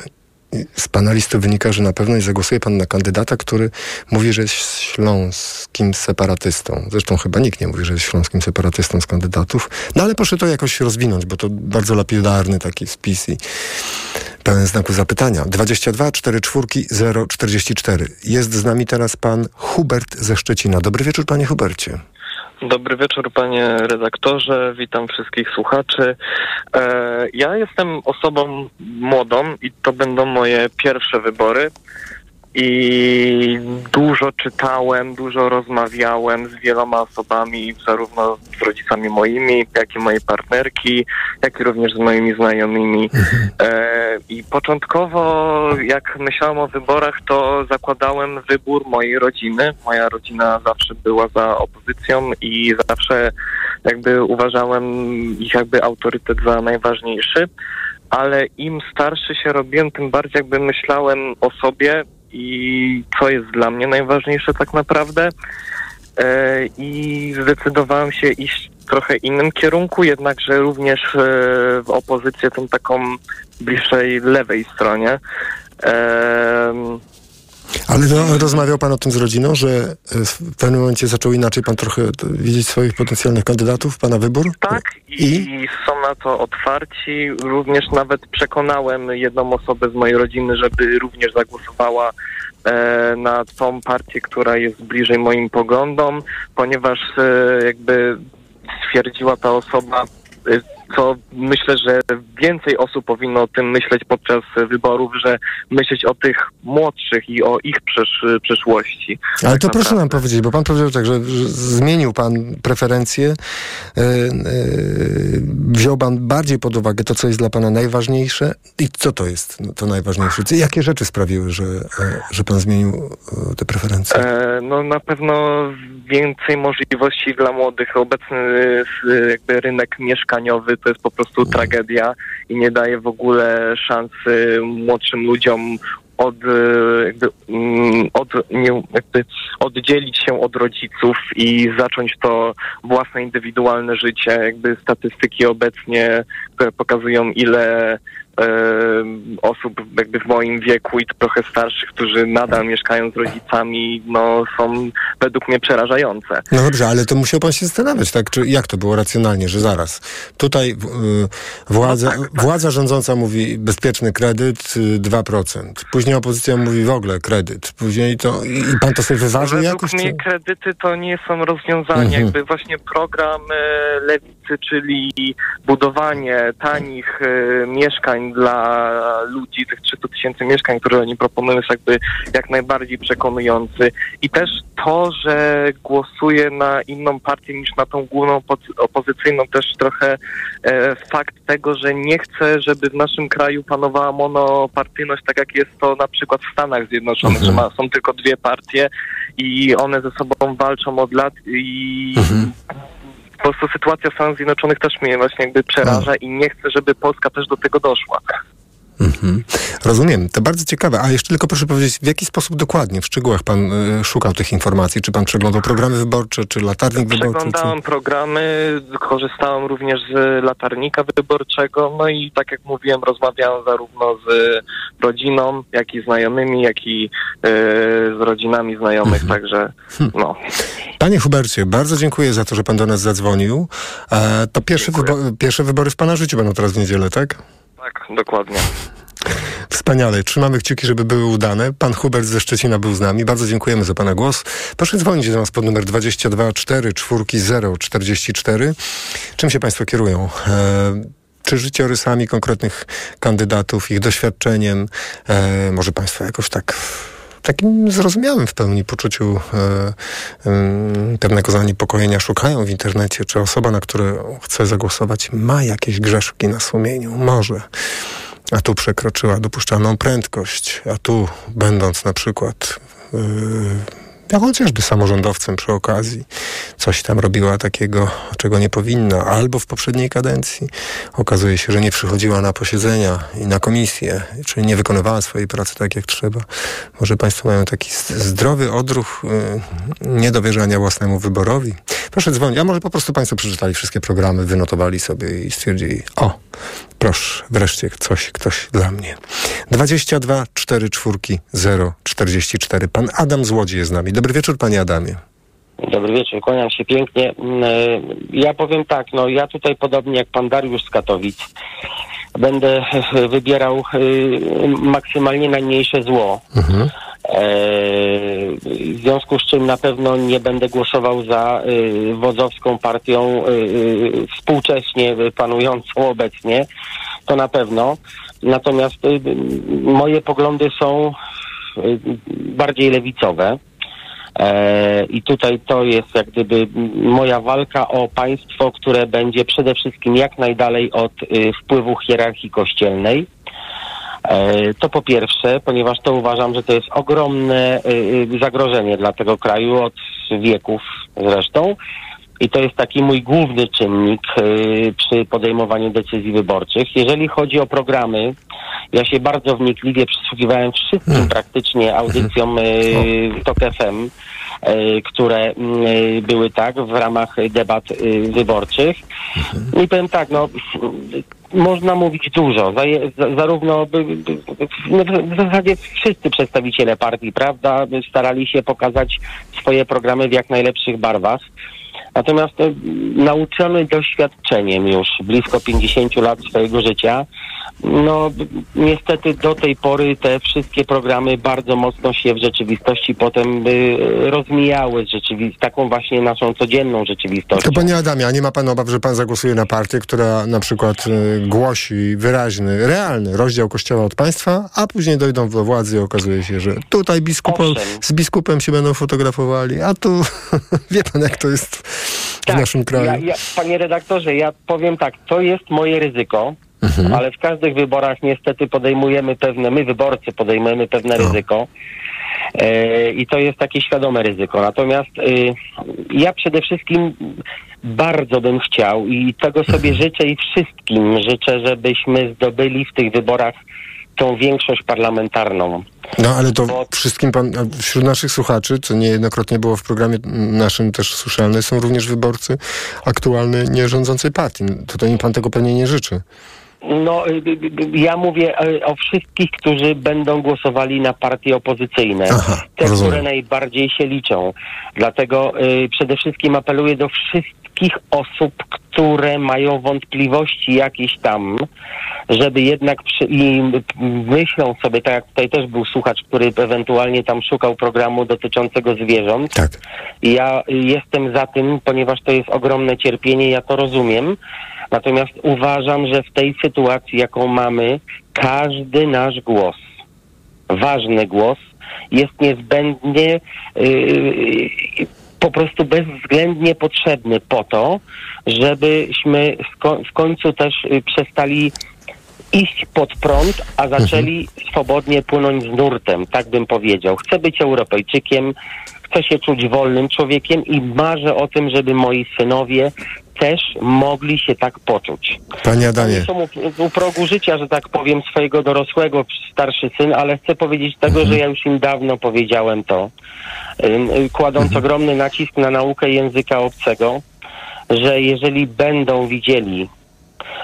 Z pana listy wynika, że na pewno nie zagłosuje pan na kandydata, który mówi, że jest śląskim separatystą. Zresztą chyba nikt nie mówi, że jest śląskim separatystą z kandydatów. Ale proszę to jakoś rozwinąć, bo to bardzo lapidarny taki spis i pełen znaku zapytania. 22 44 044. Jest z nami teraz pan Hubert ze Szczecina. Dobry wieczór, panie Hubercie. Dobry wieczór, panie redaktorze. Witam wszystkich słuchaczy. Ja jestem osobą młodą i to będą moje pierwsze wybory. I dużo czytałem, dużo rozmawiałem z wieloma osobami, zarówno z rodzicami moimi, jak i mojej partnerki, jak i również z moimi znajomymi. I początkowo, jak myślałem o wyborach, to zakładałem wybór mojej rodziny. Moja rodzina zawsze była za opozycją i zawsze jakby uważałem ich jakby autorytet za najważniejszy. Ale im starszy się robiłem, tym bardziej jakby myślałem o sobie i co jest dla mnie najważniejsze tak naprawdę. I zdecydowałem się iść w trochę innym kierunku, jednakże również w opozycję tą taką bliższej lewej stronie. Ale rozmawiał pan o tym z rodziną, że w pewnym momencie zaczął inaczej pan trochę widzieć swoich potencjalnych kandydatów, pana wybór? Tak, i są na to otwarci. Również nawet przekonałem jedną osobę z mojej rodziny, żeby również zagłosowała na tą partię, która jest bliżej moim poglądom, ponieważ jakby stwierdziła ta osoba, co myślę, że więcej osób powinno o tym myśleć podczas wyborów, że myśleć o tych młodszych i o ich przyszłości. Ale tak to naprawdę. Proszę nam powiedzieć, bo pan powiedział tak, że zmienił pan preferencje, wziął pan bardziej pod uwagę to, co jest dla pana najważniejsze i co to jest to najważniejsze? Jakie rzeczy sprawiły, że pan zmienił te preferencje? No na pewno więcej możliwości dla młodych. Obecny jakby rynek mieszkaniowy to jest po prostu tragedia i nie daje w ogóle szansy młodszym ludziom oddzielić się od rodziców i zacząć to własne indywidualne życie. Jakby statystyki obecnie, które pokazują, ile osób jakby w moim wieku i trochę starszych, którzy nadal mieszkają z rodzicami, no są według mnie przerażające. No dobrze, ale to musiał pan się zastanawiać, tak? Czy jak to było racjonalnie, że zaraz tutaj władza rządząca mówi bezpieczny kredyt 2%, później opozycja mówi w ogóle kredyt, później to i pan to sobie wyważył jakoś? Według mnie kredyty to nie są rozwiązania, jakby właśnie program lewicy, czyli budowanie tanich mieszkań dla ludzi, tych 300 tysięcy mieszkań, które oni proponują, jest jakby jak najbardziej przekonujący. I też to, że głosuje na inną partię niż na tą główną opozycyjną, też trochę fakt tego, że nie chce, żeby w naszym kraju panowała monopartyjność, tak jak jest to na przykład w Stanach Zjednoczonych, że są tylko dwie partie i one ze sobą walczą od lat i... Po prostu sytuacja w Stanach Zjednoczonych też mnie właśnie jakby przeraża i nie chcę, żeby Polska też do tego doszła. Rozumiem, to bardzo ciekawe. A jeszcze tylko proszę powiedzieć, w jaki sposób dokładnie, w szczegółach pan szukał tych informacji? Czy pan przeglądał programy wyborcze, czy latarnik wyborczy? Przeglądałem programy, korzystałem również z latarnika wyborczego, no i tak jak mówiłem, rozmawiałem zarówno z rodziną, jak i znajomymi, jak i z rodzinami znajomych, także no. Panie Hubercie, bardzo dziękuję za to, że pan do nas zadzwonił. To pierwsze wybory w pana życiu będą teraz w niedzielę, tak? Tak, dokładnie. Wspaniale. Trzymamy kciuki, żeby były udane. Pan Hubert ze Szczecina był z nami. Bardzo dziękujemy za pana głos. Proszę dzwonić do nas pod numer 22 44 044. Czym się państwo kierują? Czy życiorysami konkretnych kandydatów, ich doświadczeniem? Może państwo jakoś tak... takim zrozumiałym w pełni poczuciu pewnego zaniepokojenia szukają w internecie, czy osoba, na którą chce zagłosować, ma jakieś grzeszki na sumieniu. Może. A tu przekroczyła dopuszczalną prędkość, a tu będąc na przykład chociażby samorządowcem przy okazji, coś tam robiła takiego, czego nie powinna, albo w poprzedniej kadencji okazuje się, że nie przychodziła na posiedzenia i na komisję, czyli nie wykonywała swojej pracy tak, jak trzeba. Może państwo mają taki zdrowy odruch niedowierzania własnemu wyborowi. Proszę dzwonić, a może po prostu państwo przeczytali wszystkie programy, wynotowali sobie i stwierdzili, o, proszę, wreszcie ktoś dla mnie. 22 44 044. Pan Adam z Łodzi jest z nami. Dobry wieczór, panie Adamie. Dobry wieczór, kłaniam się pięknie. Ja powiem tak, no ja tutaj podobnie jak pan Dariusz z Katowic będę wybierał maksymalnie najmniejsze zło. W związku z czym na pewno nie będę głosował za wodzowską partią współcześnie panującą obecnie, to na pewno. Natomiast moje poglądy są bardziej lewicowe. I tutaj to jest jak gdyby moja walka o państwo, które będzie przede wszystkim jak najdalej od wpływu hierarchii kościelnej. To po pierwsze, ponieważ to uważam, że to jest ogromne zagrożenie dla tego kraju od wieków zresztą. I to jest taki mój główny czynnik przy podejmowaniu decyzji wyborczych. Jeżeli chodzi o programy, ja się bardzo wnikliwie przysłuchiwałem wszystkim praktycznie audycjom TOK FM, które były tak w ramach debat wyborczych. I powiem tak, no... Można mówić dużo, zarówno w zasadzie wszyscy przedstawiciele partii, prawda, starali się pokazać swoje programy w jak najlepszych barwach. Natomiast nauczony doświadczeniem już blisko 50 lat swojego życia, No niestety do tej pory te wszystkie programy bardzo mocno się w rzeczywistości potem rozmijały z taką właśnie naszą codzienną rzeczywistością. To panie Adamie, a nie ma pan obaw, że pan zagłosuje na partię, która na przykład głosi wyraźny, realny rozdział Kościoła od państwa, a później dojdą do władzy i okazuje się, że tutaj z biskupem się będą fotografowali, a tu wie pan jak to jest w naszym kraju. Panie redaktorze, ja powiem tak, to jest moje ryzyko. Mhm. Ale w każdych wyborach niestety my wyborcy podejmujemy pewne ryzyko i to jest takie świadome ryzyko. Natomiast ja przede wszystkim bardzo bym chciał i tego sobie życzę i wszystkim życzę, żebyśmy zdobyli w tych wyborach tą większość parlamentarną. No ale to wszystkim pan, wśród naszych słuchaczy, co niejednokrotnie było w programie naszym też słyszalne, są również wyborcy aktualnej nierządzącej partii. To im pan tego pewnie nie życzy. No, ja mówię o wszystkich, którzy będą głosowali na partie opozycyjne. Rozumiem. Które najbardziej się liczą. Dlatego przede wszystkim apeluję do wszystkich osób, które mają wątpliwości jakieś tam, żeby jednak i myślą sobie, tak jak tutaj też był słuchacz, który ewentualnie tam szukał programu dotyczącego zwierząt. Tak. Ja jestem za tym, ponieważ to jest ogromne cierpienie, ja to rozumiem. Natomiast uważam, że w tej sytuacji, jaką mamy, każdy nasz głos, ważny głos, jest niezbędnie, po prostu bezwzględnie potrzebny po to, żebyśmy w końcu też przestali iść pod prąd, a zaczęli swobodnie płynąć z nurtem, tak bym powiedział. Chcę być Europejczykiem, chcę się czuć wolnym człowiekiem i marzę o tym, żeby moi synowie też mogli się tak poczuć. Panie Adamie. Są u progu życia, że tak powiem, swojego dorosłego, starszy syn, ale chcę powiedzieć tego, że ja już im dawno powiedziałem to, kładąc ogromny nacisk na naukę języka obcego, że jeżeli będą widzieli,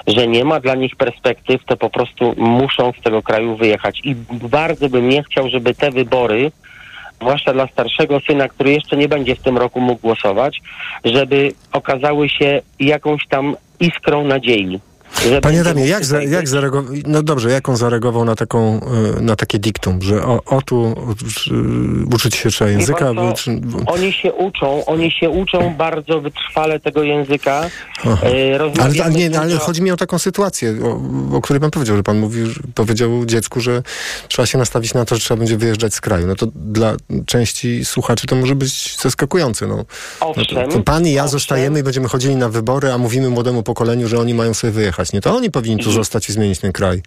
że nie ma dla nich perspektyw, to po prostu muszą z tego kraju wyjechać. I bardzo bym nie chciał, żeby te wybory, zwłaszcza dla starszego syna, który jeszcze nie będzie w tym roku mógł głosować, żeby okazały się jakąś tam iskrą nadziei. Panie Adamie, jak zareagował, no dobrze, jak on zareagował na takie diktum, że uczyć się trzeba języka? Oni się uczą bardzo wytrwale tego języka. Ale chodzi mi o taką sytuację, o której pan powiedział, że pan powiedział dziecku, że trzeba się nastawić na to, że trzeba będzie wyjeżdżać z kraju. No to dla części słuchaczy to może być zaskakujące. No. To pan i ja zostajemy i będziemy chodzili na wybory, a mówimy młodemu pokoleniu, że oni mają sobie wyjechać. Nie, to oni powinni tu zostać i zmienić ten kraj.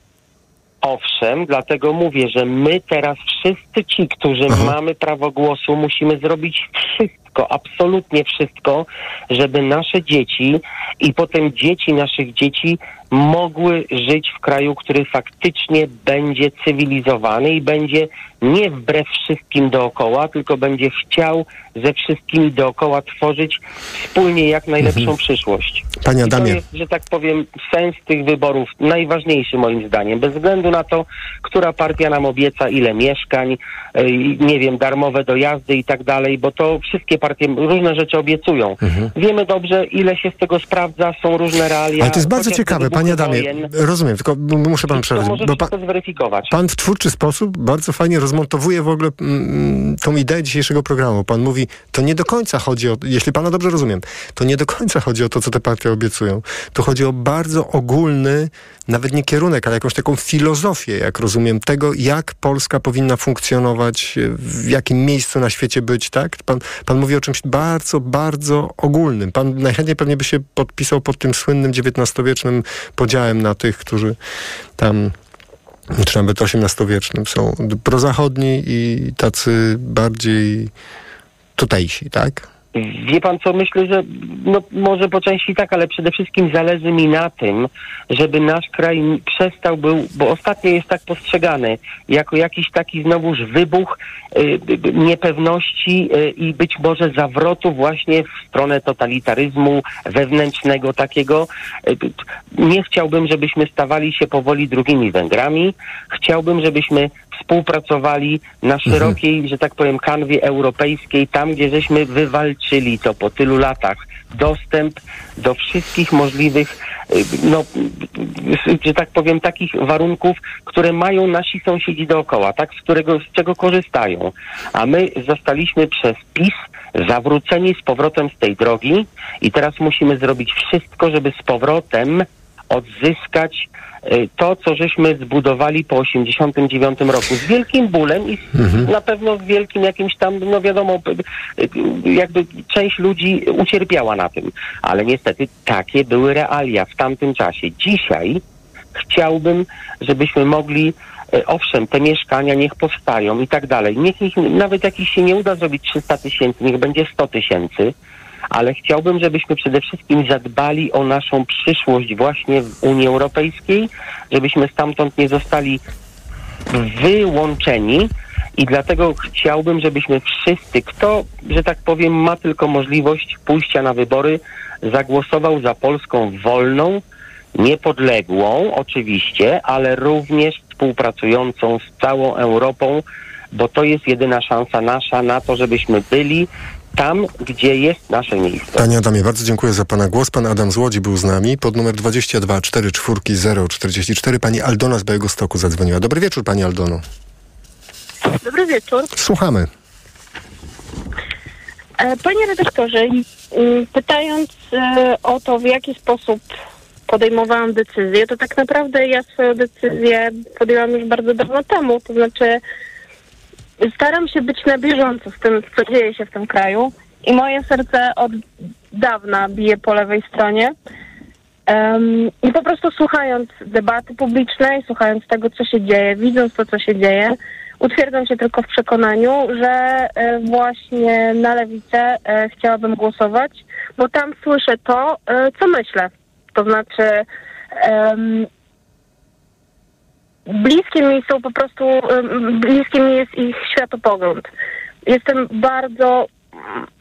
Owszem, dlatego mówię, że my teraz wszyscy ci, którzy mamy prawo głosu, musimy zrobić wszystko, absolutnie wszystko, żeby nasze dzieci i potem dzieci naszych dzieci mogły żyć w kraju, który faktycznie będzie cywilizowany i będzie nie wbrew wszystkim dookoła, tylko będzie chciał ze wszystkimi dookoła tworzyć wspólnie jak najlepszą przyszłość. Panie Adamie. To jest, że tak powiem, sens tych wyborów, najważniejszy moim zdaniem, bez względu na to, która partia nam obieca ile mieszkań, nie wiem, darmowe dojazdy i tak dalej, bo to wszystkie partie różne rzeczy obiecują. Wiemy dobrze, ile się z tego sprawdza, są różne realia. Ale to jest bardzo ciekawe, Panie Adamie, rozumiem, tylko muszę pan przerwać. To zweryfikować. Pan w twórczy sposób bardzo fajnie rozmontowuje w ogóle tą ideę dzisiejszego programu. Pan mówi, to nie do końca chodzi o, jeśli pana dobrze rozumiem, to nie do końca chodzi o to, co te partie obiecują. To chodzi o bardzo ogólny, nawet nie kierunek, ale jakąś taką filozofię, jak rozumiem, tego, jak Polska powinna funkcjonować, w jakim miejscu na świecie być, tak? Pan mówi o czymś bardzo, bardzo ogólnym. Pan najchętniej pewnie by się podpisał pod tym słynnym XIX-wiecznym podziałem na tych, którzy tam, czy nawet XVIII-wiecznym, są prozachodni i tacy bardziej tutejsi, tak? Wie pan co, myślę, że może po części tak, ale przede wszystkim zależy mi na tym, żeby nasz kraj przestał był, bo ostatnio jest tak postrzegany, jako jakiś taki znowuż wybuch niepewności i być może zawrotu właśnie w stronę totalitaryzmu wewnętrznego takiego. Nie chciałbym, żebyśmy stawali się powoli drugimi Węgrami. Chciałbym, żebyśmy współpracowali na szerokiej, że tak powiem, kanwie europejskiej, tam gdzie żeśmy wywalczyli to po tylu latach, dostęp do wszystkich możliwych, no, że tak powiem, takich warunków, które mają nasi sąsiedzi dookoła, tak, z czego korzystają. A my zostaliśmy przez PiS zawróceni z powrotem z tej drogi i teraz musimy zrobić wszystko, żeby z powrotem odzyskać to, co żeśmy zbudowali po 89 roku. Z wielkim bólem i na pewno z wielkim jakimś tam, no wiadomo, jakby część ludzi ucierpiała na tym. Ale niestety takie były realia w tamtym czasie. Dzisiaj chciałbym, żebyśmy mogli, owszem, te mieszkania niech powstają i tak dalej. Niech ich, nawet jak ich się nie uda zrobić 300 tysięcy, niech będzie 100 tysięcy. Ale chciałbym, żebyśmy przede wszystkim zadbali o naszą przyszłość właśnie w Unii Europejskiej, żebyśmy stamtąd nie zostali wyłączeni i dlatego chciałbym, żebyśmy wszyscy, kto, że tak powiem, ma tylko możliwość pójścia na wybory, zagłosował za Polską wolną, niepodległą oczywiście, ale również współpracującą z całą Europą, bo to jest jedyna szansa nasza na to, żebyśmy byli tam, gdzie jest nasze miejsce. Panie Adamie, bardzo dziękuję za pana głos. Pan Adam z Łodzi był z nami. Pod numer 22 44 044 pani Aldona z Białegostoku zadzwoniła. Dobry wieczór, pani Aldono. Dobry wieczór. Słuchamy. Panie redaktorze, pytając o to, w jaki sposób podejmowałam decyzję, to tak naprawdę ja swoją decyzję podjęłam już bardzo dawno temu, to znaczy staram się być na bieżąco z tym, co dzieje się w tym kraju i moje serce od dawna bije po lewej stronie. I po prostu słuchając debaty publicznej, słuchając tego, co się dzieje, widząc to, co się dzieje, utwierdzam się tylko w przekonaniu, że właśnie na lewicę chciałabym głosować, bo tam słyszę to, co myślę. To znaczy bliskie mi jest ich światopogląd. Jestem bardzo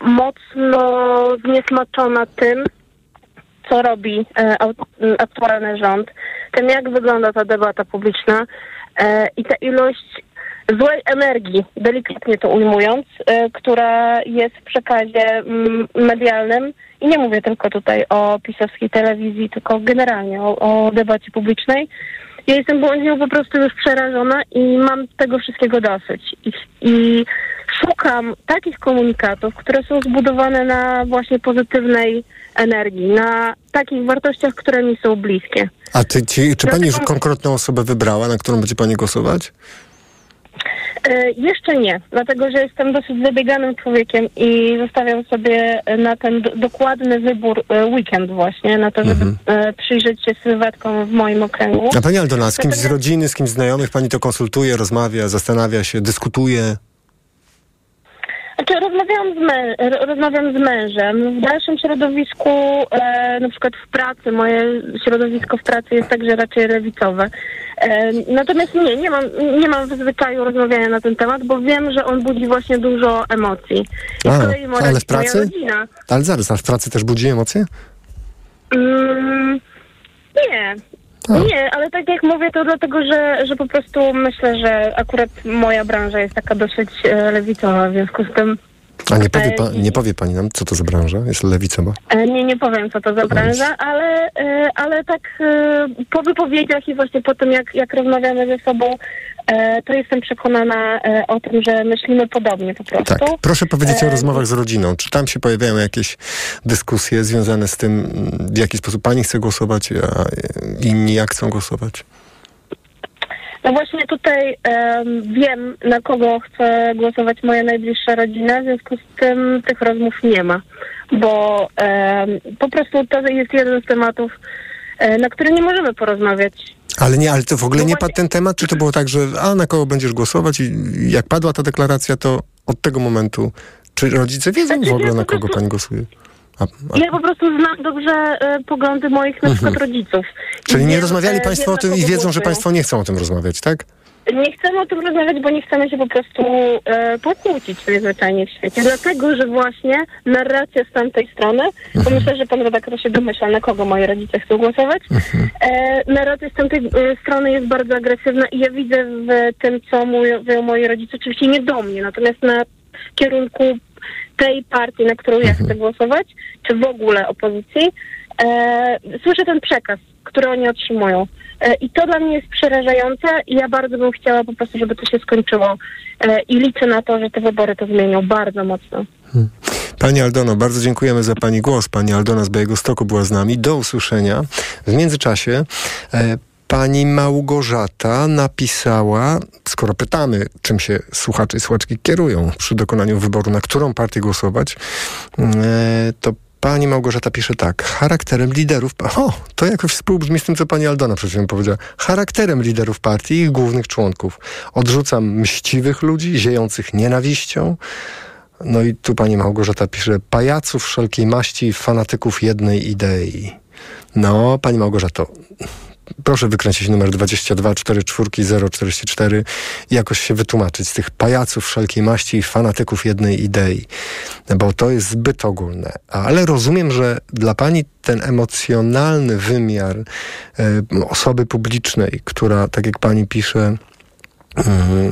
mocno zniesmaczona tym, co robi aktualny rząd, tym jak wygląda ta debata publiczna i ta ilość złej energii, delikatnie to ujmując, która jest w przekazie medialnym i nie mówię tylko tutaj o pisowskiej telewizji, tylko generalnie o debacie publicznej. Ja jestem błędnią po prostu już przerażona i mam tego wszystkiego dosyć. I szukam takich komunikatów, które są zbudowane na właśnie pozytywnej energii, na takich wartościach, które mi są bliskie. A czy pani już konkretną osobę wybrała, na którą będzie pani głosować? Jeszcze nie, dlatego że jestem dosyć zabieganym człowiekiem i zostawiam sobie na ten dokładny wybór weekend właśnie, na to, żeby przyjrzeć się sylwetkom w moim okręgu. A pani Aldona, z kimś z rodziny, z kimś znajomych pani to konsultuje, rozmawia, zastanawia się, dyskutuje? Znaczy, rozmawiam z mężem. W dalszym środowisku, na przykład w pracy, moje środowisko w pracy jest także raczej lewicowe. Natomiast nie mam w zwyczaju rozmawiania na ten temat, bo wiem, że on budzi właśnie dużo emocji. Ale w pracy? Rodzina. Ale zaraz, a w pracy też budzi emocje? Nie. Nie, ale tak jak mówię, to dlatego, że po prostu myślę, że akurat moja branża jest taka dosyć lewicowa, w związku z tym... A nie powie pani nam, co to za branża? Jest lewicowa? Nie powiem, co to za branża, ale tak po wypowiedziach i właśnie po tym, jak rozmawiamy ze sobą, to jestem przekonana o tym, że myślimy podobnie po prostu. Tak. Proszę powiedzieć o rozmowach z rodziną. Czy tam się pojawiają jakieś dyskusje związane z tym, w jaki sposób pani chce głosować, a inni jak chcą głosować? No właśnie tutaj wiem, na kogo chce głosować moja najbliższa rodzina, w związku z tym tych rozmów nie ma, bo po prostu to jest jeden z tematów, na który nie możemy porozmawiać. Ale to w ogóle nie padł ten temat? Czy to było tak, że na kogo będziesz głosować i jak padła ta deklaracja, to od tego momentu, czy rodzice wiedzą w ogóle, na kogo pani głosuje? Ja po prostu znam dobrze poglądy moich na przykład rodziców. Czyli nie rozmawiali państwo o tym i wiedzą, że państwo nie chcą o tym rozmawiać, tak? Nie chcemy o tym rozmawiać, bo nie chcemy się po prostu pokłócić najzwyczajniej w świecie. Dlatego, że właśnie narracja z tamtej strony, bo myślę, że pan redaktor się domyśla, na kogo moi rodzice chcą głosować, narracja z tamtej strony jest bardzo agresywna i ja widzę w tym, co mówią moi rodzice, oczywiście nie do mnie, natomiast na kierunku tej partii, na którą ja chcę głosować, czy w ogóle opozycji, słyszę ten przekaz, który oni otrzymują. I to dla mnie jest przerażające i ja bardzo bym chciała po prostu, żeby to się skończyło. I liczę na to, że te wybory to zmienią bardzo mocno. Pani Aldono, bardzo dziękujemy za Pani głos. Pani Aldona z Białegostoku była z nami. Do usłyszenia. W międzyczasie Pani Małgorzata napisała, skoro pytamy, czym się słuchacze i słuchaczki kierują przy dokonaniu wyboru, na którą partię głosować, to Pani Małgorzata pisze tak. Charakterem liderów... O, to jakoś współbrzmi z tym, co Pani Aldona przed chwilą powiedziała. Charakterem liderów partii i ich głównych członków. Odrzucam mściwych ludzi, ziejących nienawiścią. No i tu Pani Małgorzata pisze pajaców wszelkiej maści, fanatyków jednej idei. No, Pani Małgorzato... Proszę wykręcić numer 22 44 044 i jakoś się wytłumaczyć z tych pajaców wszelkiej maści i fanatyków jednej idei, bo to jest zbyt ogólne. Ale rozumiem, że dla Pani ten emocjonalny wymiar osoby publicznej, która, tak jak Pani pisze,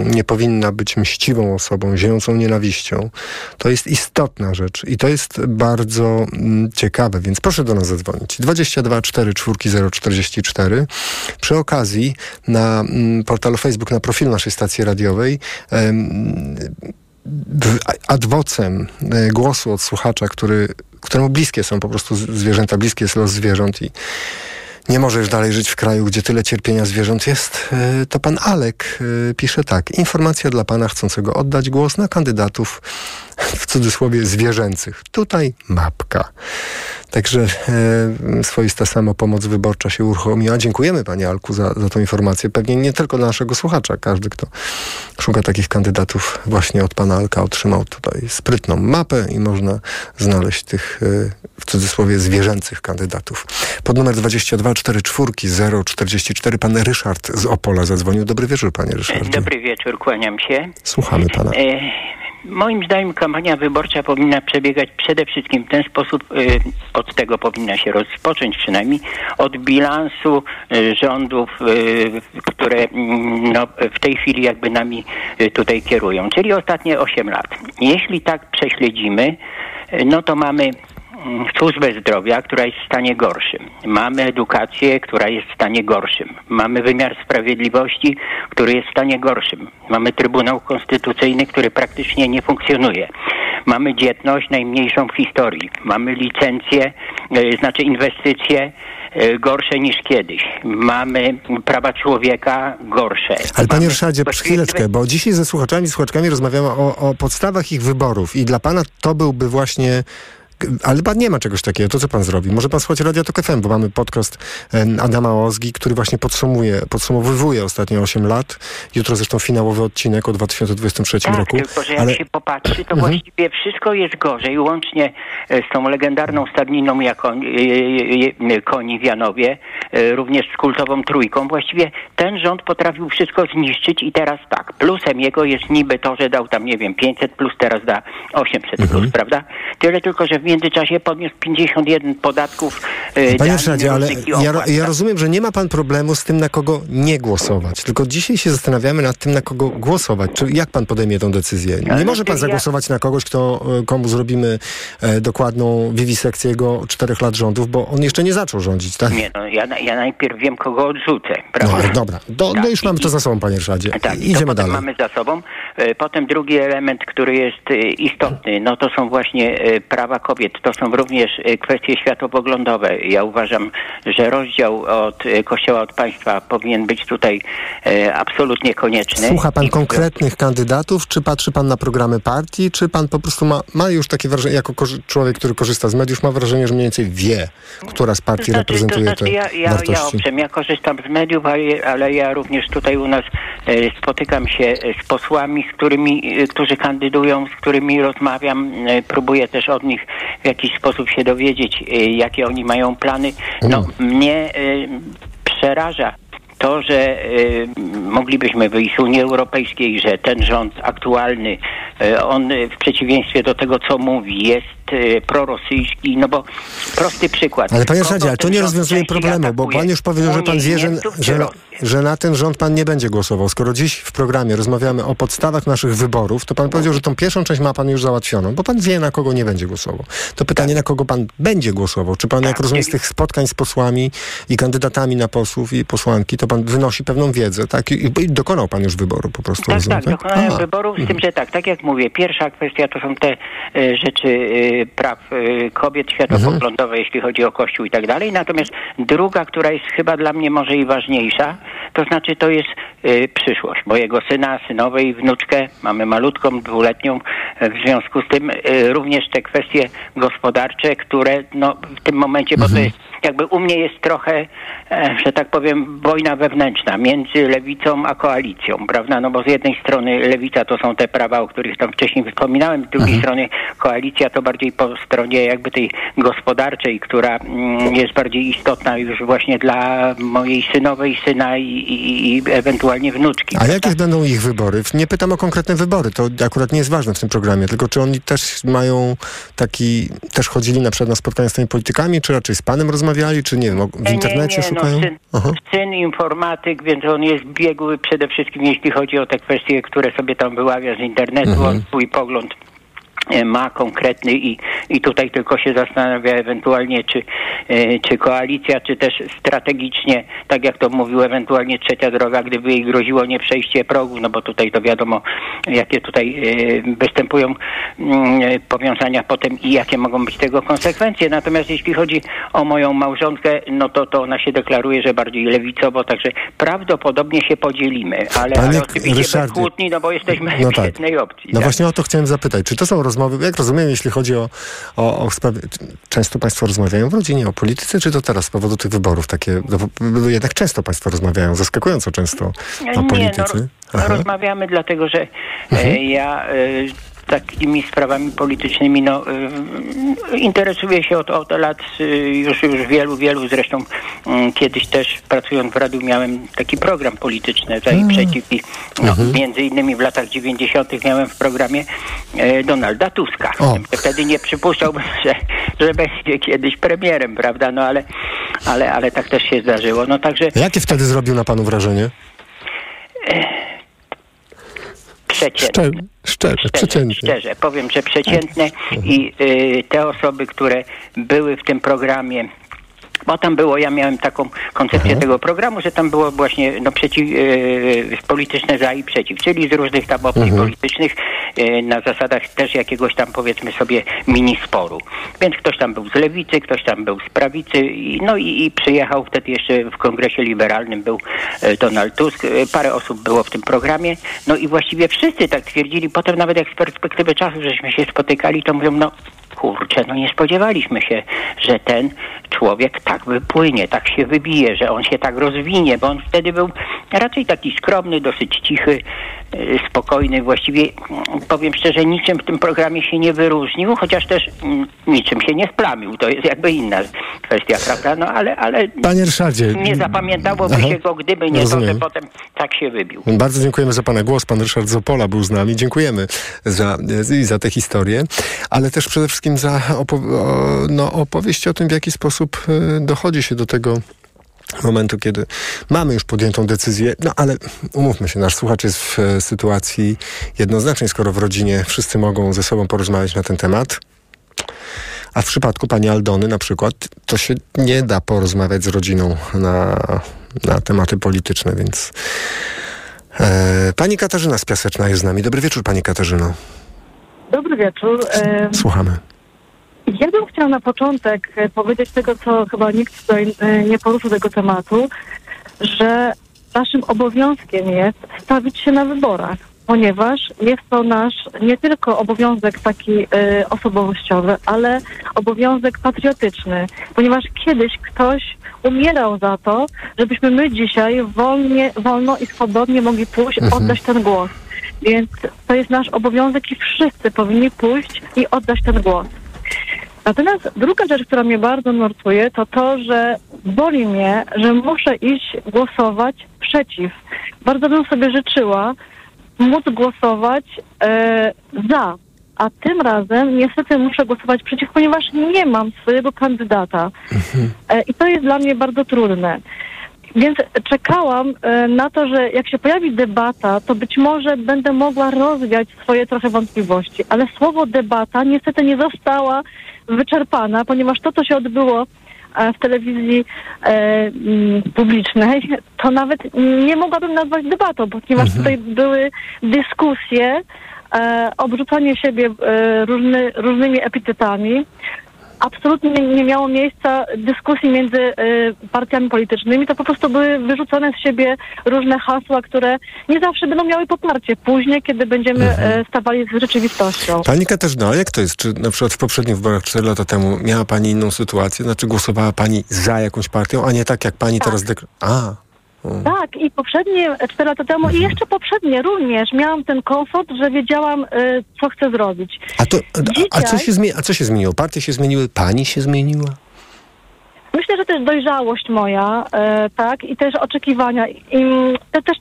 nie powinna być mściwą osobą, ziejącą nienawiścią. To jest istotna rzecz i to jest bardzo ciekawe, więc proszę do nas zadzwonić. 22 44 044. Przy okazji na portalu Facebook, na profilu naszej stacji radiowej ad vocem głosu od słuchacza, któremu bliskie są po prostu zwierzęta, bliskie jest los zwierząt i nie może już dalej żyć w kraju, gdzie tyle cierpienia zwierząt jest, to pan Alek pisze tak. Informacja dla pana chcącego oddać głos na kandydatów, w cudzysłowie, zwierzęcych. Tutaj mapka. Także swoista samopomoc wyborcza się uruchomiła. Dziękujemy panie Alku za tą informację. Pewnie nie tylko dla naszego słuchacza. Każdy, kto szuka takich kandydatów, właśnie od pana Alka otrzymał tutaj sprytną mapę i można znaleźć tych, w cudzysłowie, zwierzęcych kandydatów. Pod numer 22 44 044 pan Ryszard z Opola zadzwonił. Dobry wieczór, panie Ryszardzie. Dobry wieczór, kłaniam się. Słuchamy pana. Moim zdaniem kampania wyborcza powinna przebiegać przede wszystkim w ten sposób, od tego powinna się rozpocząć przynajmniej, od bilansu rządów, które no, w tej chwili jakby nami tutaj kierują, czyli ostatnie 8 lat. Jeśli tak prześledzimy, no to mamy służbę zdrowia, która jest w stanie gorszym. Mamy edukację, która jest w stanie gorszym. Mamy wymiar sprawiedliwości, który jest w stanie gorszym. Mamy Trybunał Konstytucyjny, który praktycznie nie funkcjonuje. Mamy dzietność najmniejszą w historii. Mamy licencje, znaczy inwestycje gorsze niż kiedyś. Mamy prawa człowieka gorsze. Ale panie Ryszardzie, przez chwileczkę, bo dzisiaj ze słuchaczami i słuchaczkami rozmawiamy o podstawach ich wyborów i dla pana to byłby właśnie... Ale pan nie ma czegoś takiego, to co pan zrobi? Może pan słuchać Radia Tok FM, bo mamy podcast Adama Ozgi, który właśnie podsumowuje ostatnie 8 lat. Jutro zresztą finałowy odcinek o 2023 roku. Tylko, że jak się popatrzy, to właściwie wszystko jest gorzej, łącznie z tą legendarną stadniną koni w Janowie, również z kultową trójką. Właściwie ten rząd potrafił wszystko zniszczyć i teraz tak. Plusem jego jest niby to, że dał tam, nie wiem, 500 plus, teraz da 800 plus, prawda? Tyle tylko, że w międzyczasie podniósł 51 podatków. Panie Ryszardzie, ale ja rozumiem, że nie ma pan problemu z tym, na kogo nie głosować. Tylko dzisiaj się zastanawiamy nad tym, na kogo głosować. Czy jak pan podejmie tę decyzję? Nie może pan zagłosować na kogoś, komu zrobimy dokładną wiwisekcję jego 4 lat rządów, bo on jeszcze nie zaczął rządzić, tak? Nie, no ja najpierw wiem, kogo odrzucę, prawda? No, dobra, no już mamy to za sobą, panie Ryszardzie. Tak, idziemy dalej. Mamy za sobą. Potem drugi element, który jest istotny, no to są właśnie prawa kobiet. To są również kwestie światopoglądowe. Ja uważam, że rozdział od Kościoła od państwa powinien być tutaj absolutnie konieczny. Słucha pan konkretnych kandydatów? Czy patrzy pan na programy partii? Czy pan po prostu ma już takie wrażenie, jako człowiek, który korzysta z mediów, ma wrażenie, że mniej więcej wie, która z partii reprezentuje te wartości? Ja korzystam z mediów, ale ja również tutaj u nas spotykam się z posłami, którzy kandydują, z którymi rozmawiam. Próbuję też od nich w jakiś sposób się dowiedzieć, jakie oni mają plany. No, mnie przeraża to, że moglibyśmy wyjść z Unii Europejskiej, że ten rząd aktualny, on w przeciwieństwie do tego, co mówi, jest prorosyjski, no bo prosty przykład. Ale panie Ryszardzie, ale to nie rozwiązuje problemu, bo pan już powiedział, że pan wie, że na ten rząd pan nie będzie głosował. Skoro dziś w programie rozmawiamy o podstawach naszych wyborów, to pan powiedział, że tą pierwszą część ma pan już załatwioną, bo pan wie, na kogo nie będzie głosował. To pytanie, na kogo pan będzie głosował? Czy pan, jak rozumiem, z tych spotkań z posłami i kandydatami na posłów i posłanki, to pan wynosi pewną wiedzę, tak? I dokonał pan już wyboru po prostu. Tak, rozumiem, tak? Dokonałem wyboru, z tym, że tak jak mówię, pierwsza kwestia to są te rzeczy praw kobiet, światopoglądowe, jeśli chodzi o Kościół i tak dalej. Natomiast druga, która jest chyba dla mnie może i ważniejsza, to znaczy to jest przyszłość mojego syna, synowej, wnuczkę. Mamy malutką, dwuletnią. W związku z tym również te kwestie gospodarcze, które no, w tym momencie, bo to jest jakby u mnie jest trochę, że tak powiem, wojna wewnętrzna między lewicą a koalicją, prawda? No bo z jednej strony lewica to są te prawa, o których tam wcześniej wspominałem, z drugiej strony koalicja to bardziej po stronie jakby tej gospodarczej, która jest bardziej istotna już właśnie dla mojej synowej, syna i ewentualnie wnuczki. A jakie będą ich wybory? Nie pytam o konkretne wybory, to akurat nie jest ważne w tym programie, tylko czy oni też mają taki, też chodzili na przykład na spotkania z tymi politykami, czy raczej z panem rozmawiali, czy nie wiem, w internecie szukają? No, syn informatyk, więc on jest biegły przede wszystkim, jeśli chodzi o te kwestie, które sobie tam wyławia z internetu, on swój pogląd ma konkretny i tutaj tylko się zastanawia ewentualnie, czy koalicja, czy też strategicznie, tak jak to mówił, ewentualnie trzecia droga, gdyby jej groziło nie przejście progu, no bo tutaj to wiadomo, jakie tutaj występują powiązania potem i jakie mogą być tego konsekwencje. Natomiast jeśli chodzi o moją małżonkę, no to ona się deklaruje, że bardziej lewicowo, także prawdopodobnie się podzielimy, ale oczywiście bez kłótni, no bo jesteśmy w jednej opcji. No tak? Właśnie o to chciałem zapytać, czy to są rozmowy, jak rozumiem, jeśli chodzi o sprawy, często państwo rozmawiają w rodzinie o polityce, czy to teraz z powodu tych wyborów takie, jednak często państwo rozmawiają, zaskakująco często o polityce? Rozmawiamy dlatego, że ja takimi sprawami politycznymi interesuję się od lat już wielu, zresztą kiedyś też pracując w radiu miałem taki program polityczny za i przeciw i między innymi w latach 90. miałem w programie Donalda Tuska. Wtedy nie przypuszczałbym, że będzie kiedyś premierem, prawda, no ale tak też się zdarzyło. No, także... Jakie wtedy zrobił na panu wrażenie? Szczerze, powiem, że przeciętne i te osoby, które były w tym programie, bo tam było, ja miałem taką koncepcję tego programu, że tam było właśnie polityczne za i przeciw, czyli z różnych tam opcji politycznych na zasadach też jakiegoś tam, powiedzmy sobie, mini sporu. Więc ktoś tam był z lewicy, ktoś tam był z prawicy i przyjechał wtedy jeszcze w Kongresie Liberalnym był Donald Tusk, parę osób było w tym programie, no i właściwie wszyscy tak twierdzili, potem nawet jak z perspektywy czasu żeśmy się spotykali, to mówią, no kurczę, no nie spodziewaliśmy się, że ten człowiek tak wypłynie, tak się wybije, że on się tak rozwinie, bo on wtedy był raczej taki skromny, dosyć cichy, spokojny. Właściwie powiem szczerze, niczym w tym programie się nie wyróżnił, chociaż też niczym się nie splamił. To jest jakby inna kwestia, prawda? No ale panie Ryszardzie, nie zapamiętałoby się go, gdyby nie to, że potem tak się wybił. Bardzo dziękujemy za pana głos. Pan Ryszard z Opola był z nami. Dziękujemy za tę historię, ale też przede wszystkim za opowieść o tym, w jaki sposób dochodzi się do tego momentu, kiedy mamy już podjętą decyzję, no ale umówmy się, nasz słuchacz jest w sytuacji jednoznacznej, skoro w rodzinie wszyscy mogą ze sobą porozmawiać na ten temat, a w przypadku pani Aldony na przykład, to się nie da porozmawiać z rodziną na tematy polityczne, więc pani Katarzyna z Piaseczna jest z nami. Dobry wieczór, pani Katarzyno. Dobry wieczór. Słuchamy. Ja bym chciała na początek powiedzieć tego, co chyba nikt tutaj nie poruszył tego tematu, że naszym obowiązkiem jest stawić się na wyborach, ponieważ jest to nasz nie tylko obowiązek taki osobowościowy, ale obowiązek patriotyczny, ponieważ kiedyś ktoś umierał za to, żebyśmy my dzisiaj wolno i swobodnie mogli pójść, oddać ten głos. Więc to jest nasz obowiązek i wszyscy powinni pójść i oddać ten głos. Natomiast druga rzecz, która mnie bardzo nurtuje, to to, że boli mnie, że muszę iść głosować przeciw. Bardzo bym sobie życzyła móc głosować za, a tym razem niestety muszę głosować przeciw, ponieważ nie mam swojego kandydata. I to jest dla mnie bardzo trudne. Więc czekałam na to, że jak się pojawi debata, to być może będę mogła rozwiać swoje trochę wątpliwości. Ale słowo debata niestety nie została wyczerpana, ponieważ to, co się odbyło w telewizji publicznej, to nawet nie mogłabym nazwać debatą, ponieważ tutaj były dyskusje, obrzucanie siebie różnymi epitetami. Absolutnie nie miało miejsca dyskusji między partiami politycznymi. To po prostu były wyrzucone z siebie różne hasła, które nie zawsze będą miały poparcie później, kiedy będziemy stawali z rzeczywistością. Pani Katarzyna, jak to jest? Czy na przykład w poprzednich wyborach 4 lata temu miała pani inną sytuację? Znaczy głosowała pani za jakąś partią, a nie tak jak pani teraz Tak, i poprzednie 4 lata temu i jeszcze poprzednie również miałam ten komfort, że wiedziałam, co chcę zrobić. A co się zmieniło? Partie się zmieniły? Pani się zmieniła? Myślę, że też dojrzałość moja, tak, i też oczekiwania. I też,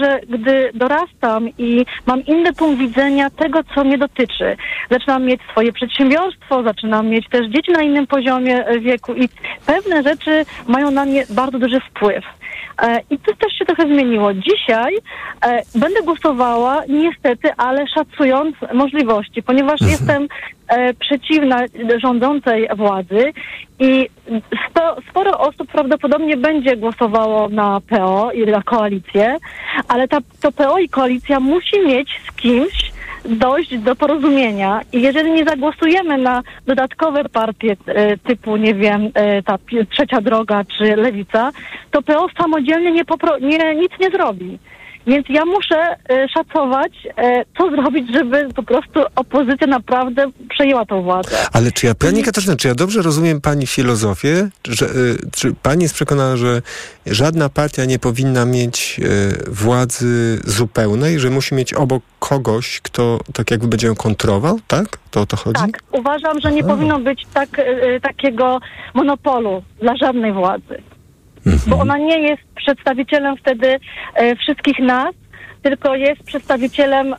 że gdy dorastam i mam inny punkt widzenia tego, co mnie dotyczy. Zaczynam mieć swoje przedsiębiorstwo, zaczynam mieć też dzieci na innym poziomie wieku i pewne rzeczy mają na mnie bardzo duży wpływ. I to też się trochę zmieniło. Dzisiaj będę głosowała niestety, ale szacując możliwości, ponieważ jestem przeciwna rządzącej władzy i sporo osób prawdopodobnie będzie głosowało na PO i na koalicję, ale to PO i koalicja musi mieć z kimś dojść do porozumienia i jeżeli nie zagłosujemy na dodatkowe partie typu, nie wiem, ta Trzecia Droga czy Lewica, to PO samodzielnie nic nie zrobi. Więc ja muszę szacować, co zrobić, żeby po prostu opozycja naprawdę przejęła tą władzę. Ale czy ja, pani Katarzyna, czy ja dobrze rozumiem pani filozofię? Czy pani jest przekonana, że żadna partia nie powinna mieć władzy zupełnej, że musi mieć obok kogoś, kto tak jakby będzie ją kontrował, tak? To o to chodzi? Tak. Uważam, że nie powinno być takiego monopolu dla żadnej władzy. Bo ona nie jest przedstawicielem wtedy wszystkich nas, tylko jest przedstawicielem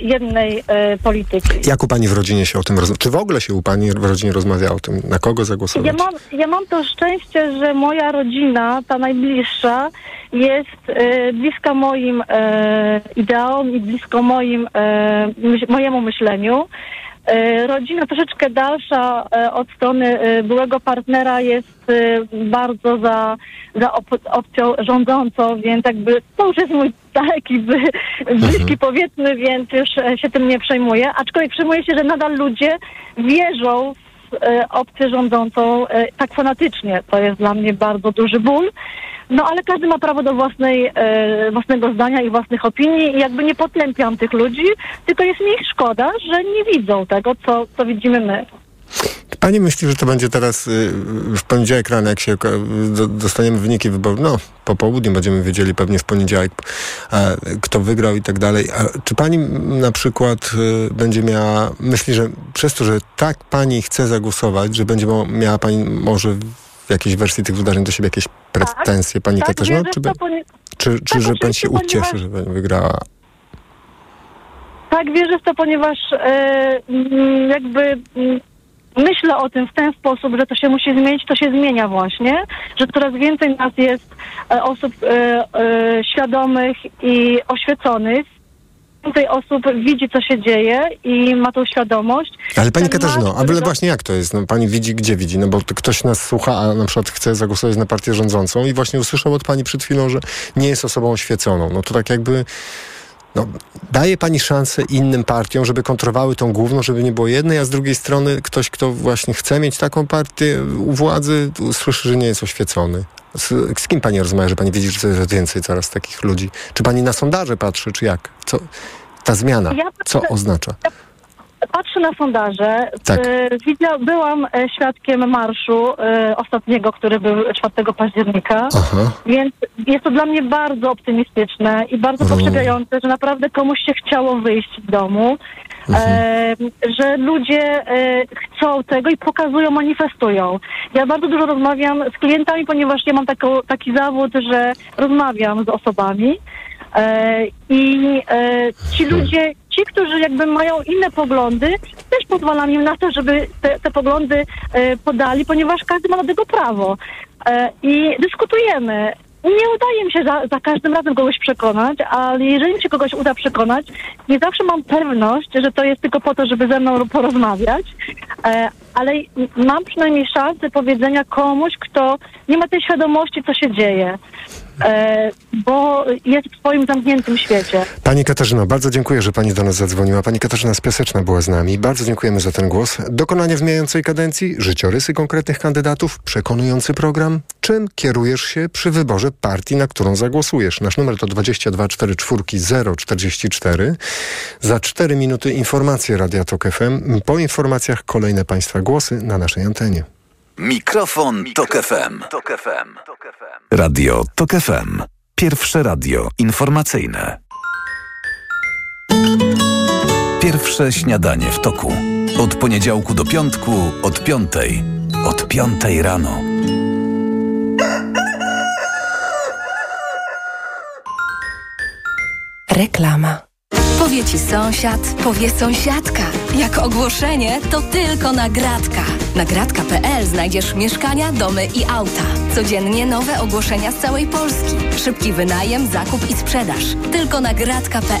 jednej polityki. Jak u pani w rodzinie się o tym rozmawia? Czy w ogóle się u pani w rodzinie rozmawia o tym, na kogo zagłosować? Ja mam to szczęście, że moja rodzina, ta najbliższa, jest bliska moim ideałom i blisko mojemu myśleniu. Rodzina troszeczkę dalsza od strony byłego partnera jest bardzo za opcją rządzącą, więc jakby to już jest mój daleki, bliski powiedzmy, więc już się tym nie przejmuję. Aczkolwiek przejmuję się, że nadal ludzie wierzą w opcję rządzącą tak fanatycznie. To jest dla mnie bardzo duży ból. No ale każdy ma prawo do własnego zdania i własnych opinii i jakby nie potępiam tych ludzi, tylko jest mi ich szkoda, że nie widzą tego, co widzimy my. Pani myśli, że to będzie teraz w poniedziałek rano, jak się dostaniemy wyniki wyborów, no po południu będziemy wiedzieli pewnie w poniedziałek, kto wygrał i tak dalej. A czy pani na przykład będzie miała, myśli, że przez to, że tak pani chce zagłosować, że będzie miała pani może w jakiejś wersji tych wydarzeń do siebie jakieś pretensje, pani Katarzyna? Czy że pani się ucieszy, że pani wygrała? Tak, wierzę w to, ponieważ myślę o tym w ten sposób, że to się musi zmienić, to się zmienia właśnie, że coraz więcej nas jest osób świadomych i oświeconych, więcej osób widzi, co się dzieje i ma tą świadomość. Ale pani Katarzyno, ale właśnie jak to jest? No, pani widzi, gdzie widzi? No bo ktoś nas słucha, a na przykład chce zagłosować na partię rządzącą i właśnie usłyszał od pani przed chwilą, że nie jest osobą oświeconą. No to tak jakby daje pani szansę innym partiom, żeby kontrowały tą główną, żeby nie było jednej, a z drugiej strony ktoś, kto właśnie chce mieć taką partię u władzy, słyszy, że nie jest oświecony. Z kim pani rozmawia, że pani widzi, że coraz więcej takich ludzi? Czy pani na sondaże patrzy, czy jak? Co ta zmiana, co oznacza? Patrzę na sondaże. Tak. Byłam świadkiem marszu ostatniego, który był 4 października. Aha. Więc jest to dla mnie bardzo optymistyczne i bardzo pokrzepiające, że naprawdę komuś się chciało wyjść z domu, że ludzie chcą tego i pokazują, manifestują. Ja bardzo dużo rozmawiam z klientami, ponieważ ja mam taki zawód, że rozmawiam z osobami i ci ludzie ci, którzy jakby mają inne poglądy, też pozwalam im na to, żeby te poglądy podali, ponieważ każdy ma do tego prawo. I dyskutujemy. Nie udaje mi się za każdym razem kogoś przekonać, ale jeżeli mi się kogoś uda przekonać, nie zawsze mam pewność, że to jest tylko po to, żeby ze mną porozmawiać, ale mam przynajmniej szansę powiedzenia komuś, kto nie ma tej świadomości, co się dzieje, bo jest w swoim zamkniętym świecie. Pani Katarzyno, bardzo dziękuję, że Pani do nas zadzwoniła. Pani Katarzyna z Piaseczna była z nami. Bardzo dziękujemy za ten głos. Dokonanie w mijającej kadencji, życiorysy konkretnych kandydatów, przekonujący program. Czym kierujesz się przy wyborze partii, na którą zagłosujesz? Nasz numer to 22 44 044. Za 4 minuty informacje Radia Tok FM. Po informacjach kolejne Państwa głosy na naszej antenie. Mikrofon Tok FM. Radio Tok FM. Pierwsze radio informacyjne. Pierwsze śniadanie w toku. Od poniedziałku do piątku, od 5. Od 5 rano. Reklama. Powie ci sąsiad, powie sąsiadka. Jak ogłoszenie, to tylko Nagradka. Nagradka.pl znajdziesz mieszkania, domy i auta. Codziennie nowe ogłoszenia z całej Polski. Szybki wynajem, zakup i sprzedaż. Tylko Nagradka.pl.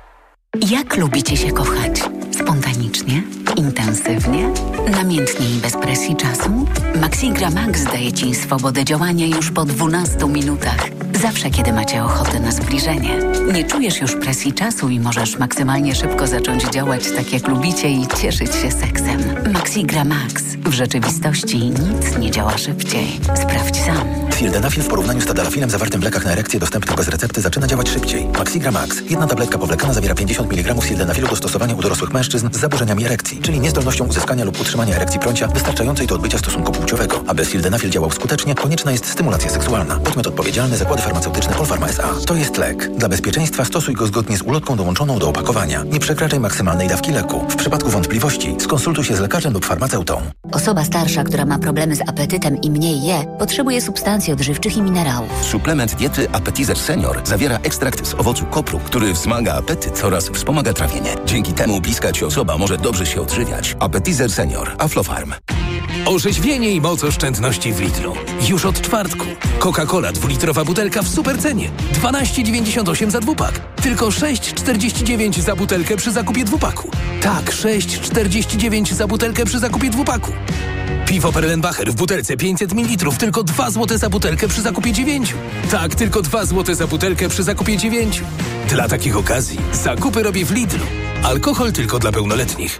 Jak lubicie się kochać? Spontanicznie? Intensywnie? Namiętnie i bez presji czasu? Maxigra Max daje Ci swobodę działania już po 12 minutach. Zawsze, kiedy macie ochotę na zbliżenie. Nie czujesz już presji czasu i możesz maksymalnie szybko zacząć działać tak, jak lubicie i cieszyć się seksem. Maxigra Max. W rzeczywistości nic nie działa szybciej. Sprawdź sam. Sildenafil w porównaniu z tadalafilem zawartym w lekach na erekcję dostępnych bez recepty zaczyna działać szybciej. Maxigra Max. Jedna tabletka powlekana zawiera 50 mg sildenafilu do stosowania u dorosłych mężczyzn z zaburzeniami erekcji, czyli niezdolnością uzyskania lub utrzymania erekcji prącia wystarczającej do odbycia stosunku płciowego. Aby sildenafil działał skutecznie, konieczna jest stymulacja seksualna. Podmiot odpowiedzialny: Zakłady Farmaceutyczne Polpharma S.A. To jest lek. Dla bezpieczeństwa stosuj go zgodnie z ulotką dołączoną do opakowania. Nie przekraczaj maksymalnej dawki leku. W przypadku wątpliwości skonsultuj się z lekarzem lub farmaceutą. Osoba starsza, która ma problemy z apetytem i mniej je, potrzebuje substancji odżywczych i minerałów. Suplement diety Appetizer Senior zawiera ekstrakt z owocu kopru, który wzmaga apetyt oraz wspomaga trawienie. Dzięki temu bliska Ci osoba może dobrze się odżywiać. Appetizer Senior. Aflofarm. Orzeźwienie i moc oszczędności w Lidlu. Już od czwartku. Coca-Cola 2-litrowa butelka w supercenie. 12,98 za dwupak. Tylko 6,49 za butelkę przy zakupie dwupaku. Tak, 6,49 za butelkę przy zakupie dwupaku. Piwo Perlenbacher w butelce 500 ml. Tylko 2 zł za butelkę przy zakupie 9. Tak, tylko 2 zł za butelkę przy zakupie 9. Dla takich okazji zakupy robię w Lidlu. Alkohol tylko dla pełnoletnich.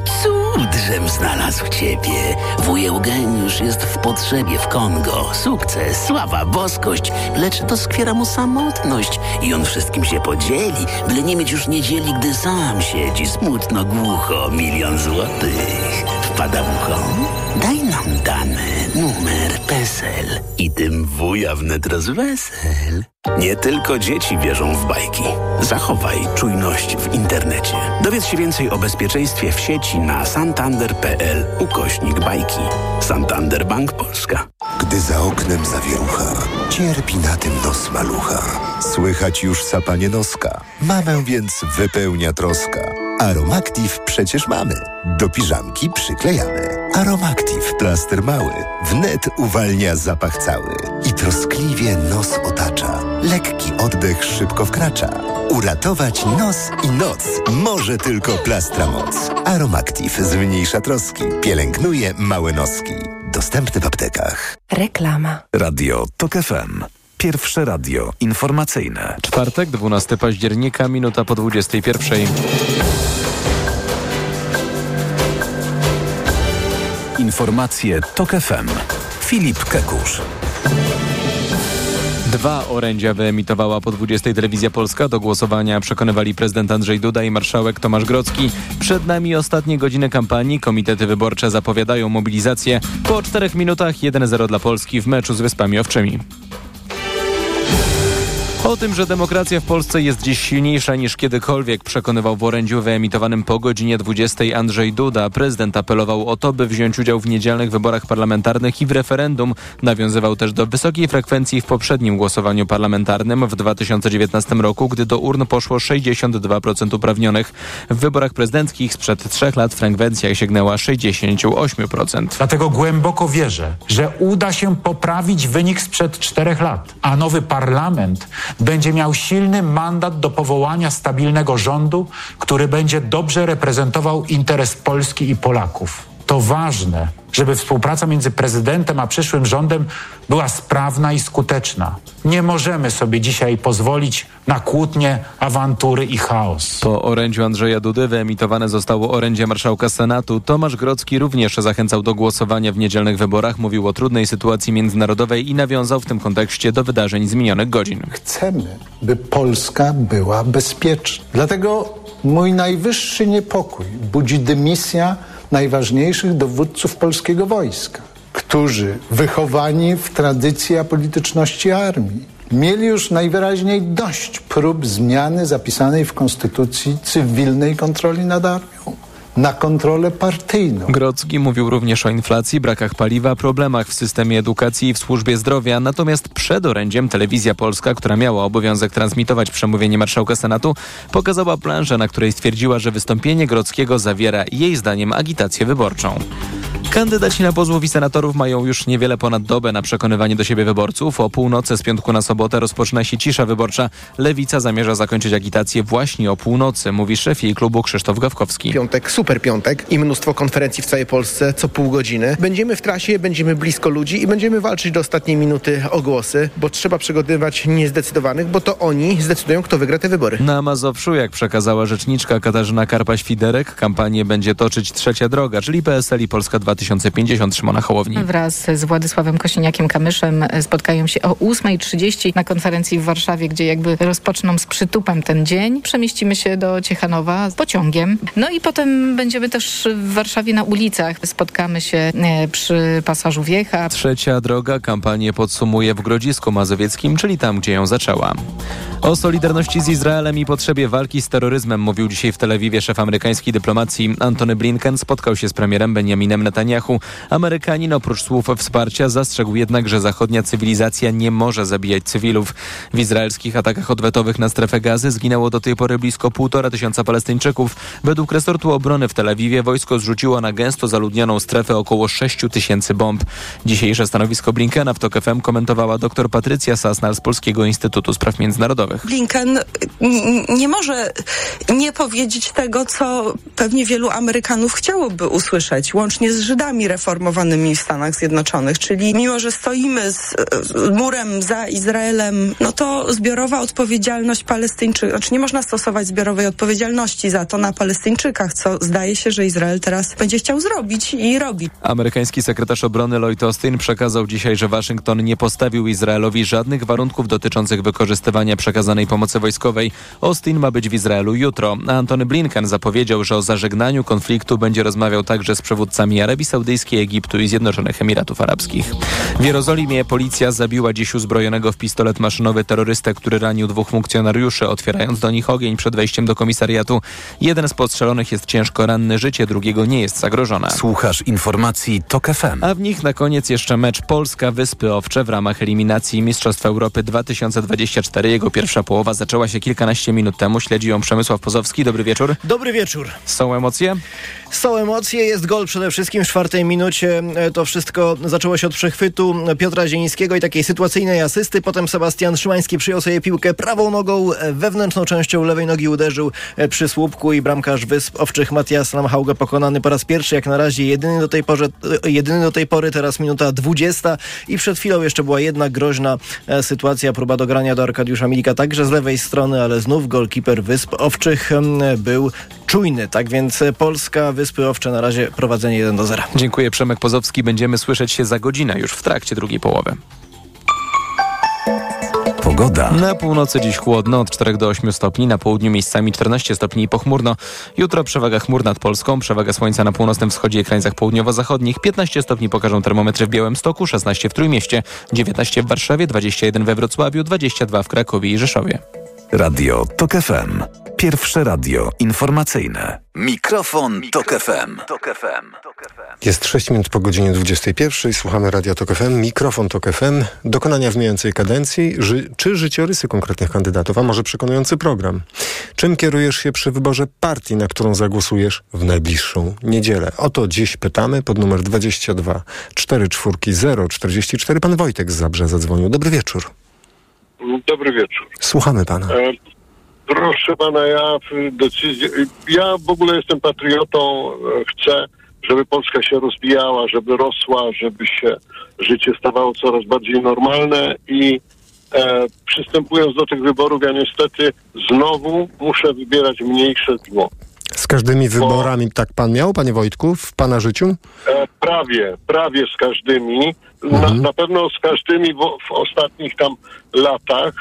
cud, żem znalazł Ciebie. Wuj Eugeniusz jest w potrzebie w Kongo. Sukces, sława, boskość, lecz to skwiera mu samotność i on wszystkim się podzieli, byle nie mieć już niedzieli, gdy sam siedzi smutno, głucho. 1 000 000 złotych wpada w ucho. Daj nam dane, numer, PESEL i tym wuja wnet rozwesel. Nie tylko dzieci wierzą w bajki. Zachowaj czujność w internecie. Dowiedz się więcej o bezpieczeństwie w sieci na santander.pl/bajki. Santander Bank Polska. Gdy za oknem zawierucha, cierpi na tym nos malucha. Słychać już sapanie noska. Mamę więc wypełnia troska. Aromactive przecież mamy. Do piżamki przyklejamy. Aromactive plaster mały wnet uwalnia zapach cały i troskliwie nos otacza. Lekki oddech szybko wkracza. Uratować nos i noc może tylko plastra moc. Aromactive zmniejsza troski, pielęgnuje małe noski. Dostępny w aptekach. Reklama. Radio TOK FM. Pierwsze radio informacyjne. Czwartek, 12 października, minuta po 21. Informacje TOK FM. Filip Kekusz. Dwa orędzia wyemitowała po 20 Telewizja Polska. Do głosowania przekonywali prezydent Andrzej Duda i marszałek Tomasz Grodzki. Przed nami ostatnie godziny kampanii. Komitety wyborcze zapowiadają mobilizację. Po 4 minutach 1-0 dla Polski w meczu z Wyspami Owczymi. O tym, że demokracja w Polsce jest dziś silniejsza niż kiedykolwiek, przekonywał w orędziu wyemitowanym po godzinie 20 Andrzej Duda. Prezydent apelował o to, by wziąć udział w niedzielnych wyborach parlamentarnych i w referendum. Nawiązywał też do wysokiej frekwencji w poprzednim głosowaniu parlamentarnym w 2019 roku, gdy do urn poszło 62% uprawnionych. W wyborach prezydenckich sprzed 3 lat frekwencja sięgnęła 68%. Dlatego głęboko wierzę, że uda się poprawić wynik sprzed 4 lat, a nowy parlament będzie miał silny mandat do powołania stabilnego rządu, który będzie dobrze reprezentował interes Polski i Polaków. To ważne, żeby współpraca między prezydentem a przyszłym rządem była sprawna i skuteczna. Nie możemy sobie dzisiaj pozwolić na kłótnie, awantury i chaos. Po orędziu Andrzeja Dudy wyemitowane zostało orędzie marszałka Senatu. Tomasz Grodzki również zachęcał do głosowania w niedzielnych wyborach, mówił o trudnej sytuacji międzynarodowej i nawiązał w tym kontekście do wydarzeń z minionych godzin. Chcemy, by Polska była bezpieczna. Dlatego mój najwyższy niepokój budzi dymisja najważniejszych dowódców polskiego wojska, którzy wychowani w tradycji apolityczności armii mieli już najwyraźniej dość prób zmiany zapisanej w Konstytucji cywilnej kontroli nad armią na kontrolę partyjną. Grodzki mówił również o inflacji, brakach paliwa, problemach w systemie edukacji i w służbie zdrowia. Natomiast przed orędziem Telewizja Polska, która miała obowiązek transmitować przemówienie marszałka Senatu, pokazała planszę, na której stwierdziła, że wystąpienie Grodzkiego zawiera jej zdaniem agitację wyborczą. Kandydaci na posłów i senatorów mają już niewiele ponad dobę na przekonywanie do siebie wyborców. O północy z piątku na sobotę rozpoczyna się cisza wyborcza. Lewica zamierza zakończyć agitację właśnie o północy, mówi szef jej klubu Krzysztof Gawkowski. Piątek, super piątek i mnóstwo konferencji w całej Polsce co pół godziny. Będziemy w trasie, będziemy blisko ludzi i będziemy walczyć do ostatniej minuty o głosy, bo trzeba przygotowywać niezdecydowanych, bo to oni zdecydują, kto wygra te wybory. Na Mazowszu, jak przekazała rzeczniczka Katarzyna Karpaś-Fiderek, kampanię będzie toczyć Trzecia Droga, czyli PSL i Polska 2050 Szymona Hołowni. Wraz z Władysławem Kosiniakiem-Kamyszem spotkają się o 8:30 na konferencji w Warszawie, gdzie jakby rozpoczną z przytupem ten dzień. Przemieścimy się do Ciechanowa pociągiem. No i potem będziemy też w Warszawie na ulicach. Spotkamy się przy pasażu Wiecha. Trzecia Droga kampanię podsumuje w Grodzisku Mazowieckim, czyli tam, gdzie ją zaczęła. O solidarności z Izraelem i potrzebie walki z terroryzmem mówił dzisiaj w Tel Awiwie szef amerykańskiej dyplomacji. Antony Blinken spotkał się z premierem Benjaminem Netanyahu. Amerykanin oprócz słów wsparcia zastrzegł jednak, że zachodnia cywilizacja nie może zabijać cywilów. W izraelskich atakach odwetowych na strefę Gazy zginęło do tej pory blisko 1,5 tysiąca Palestyńczyków. Według resortu obrony w Tel Awiwie wojsko zrzuciło na gęsto zaludnioną strefę około 6 tysięcy bomb. Dzisiejsze stanowisko Blinkena w TOK FM komentowała dr Patrycja Sasnal z Polskiego Instytutu Spraw Międzynarodowych. Blinken nie może nie powiedzieć tego, co pewnie wielu Amerykanów chciałoby usłyszeć, łącznie z Żydami reformowanymi w Stanach Zjednoczonych, czyli mimo, że stoimy z murem za Izraelem, no to zbiorowa odpowiedzialność Palestyńczyków, znaczy nie można stosować zbiorowej odpowiedzialności za to na Palestyńczykach, co zdaje się, że Izrael teraz będzie chciał zrobić i robi. Amerykański sekretarz obrony Lloyd Austin przekazał dzisiaj, że Waszyngton nie postawił Izraelowi żadnych warunków dotyczących wykorzystywania przekazanej pomocy wojskowej. Austin ma być w Izraelu jutro. Antony Blinken zapowiedział, że o zażegnaniu konfliktu będzie rozmawiał także z przywódcami Arabii Saudyjskiej, Egiptu i Zjednoczonych Emiratów Arabskich. W Jerozolimie policja zabiła dziś uzbrojonego w pistolet maszynowy terrorystę, który ranił 2 funkcjonariuszy, otwierając do nich ogień przed wejściem do komisariatu. Jeden z postrzelonych jest ciężko ranny, życie drugiego nie jest zagrożone. Słuchasz informacji TOK FM. A w nich na koniec jeszcze mecz Polska-Wyspy Owcze w ramach eliminacji Mistrzostw Europy 2024. Jego pierwsza połowa zaczęła się kilkanaście minut temu. Śledzi ją Przemysław Pozowski. Dobry wieczór. Dobry wieczór. Są emocje? Są emocje, jest gol przede wszystkim w czwartej minucie. To wszystko zaczęło się od przechwytu Piotra Zielińskiego i takiej sytuacyjnej asysty. Potem Sebastian Szymański przyjął sobie piłkę prawą nogą, wewnętrzną częścią lewej nogi uderzył przy słupku i bramkarz Wysp Owczych Matias Ramhauga pokonany po raz pierwszy, jak na razie jedyny do tej pory, teraz minuta 20 i przed chwilą jeszcze była jedna groźna sytuacja, próba dogrania do Arkadiusza Milika także z lewej strony, ale znów golkiper Wysp Owczych był czujny, tak więc Polska, Wyspy Owcze na razie prowadzenie 1-0. Dziękuję, Przemek Pozowski. Będziemy słyszeć się za godzinę już w trakcie drugiej połowy. Pogoda. Na północy dziś chłodno, od 4 do 8 stopni, na południu miejscami 14 stopni i pochmurno. Jutro przewaga chmur nad Polską, przewaga słońca na północnym wschodzie i krańcach południowo-zachodnich. 15 stopni pokażą termometry w Białymstoku, 16 w Trójmieście, 19 w Warszawie, 21 we Wrocławiu, 22 w Krakowie i Rzeszowie. Radio TOK FM. Pierwsze radio informacyjne. Mikrofon TOK FM. Jest 6 minut po godzinie 21. Słuchamy Radia TOK FM. Mikrofon TOK FM. Dokonania w mijającej kadencji czy życiorysy konkretnych kandydatów, a może przekonujący program. Czym kierujesz się przy wyborze partii, na którą zagłosujesz w najbliższą niedzielę? O to dziś pytamy pod numer 22 440 44. Pan Wojtek z Zabrze zadzwonił. Dobry wieczór. Dobry wieczór. Słuchamy pana. Proszę pana, ja w ogóle jestem patriotą, chcę, żeby Polska się rozwijała, żeby rosła, żeby się życie stawało coraz bardziej normalne i przystępując do tych wyborów, ja niestety znowu muszę wybierać mniejsze zło. Z każdymi wyborami tak pan miał, panie Wojtku, w pana życiu? Prawie z każdymi. Na pewno z każdymi w ostatnich tam latach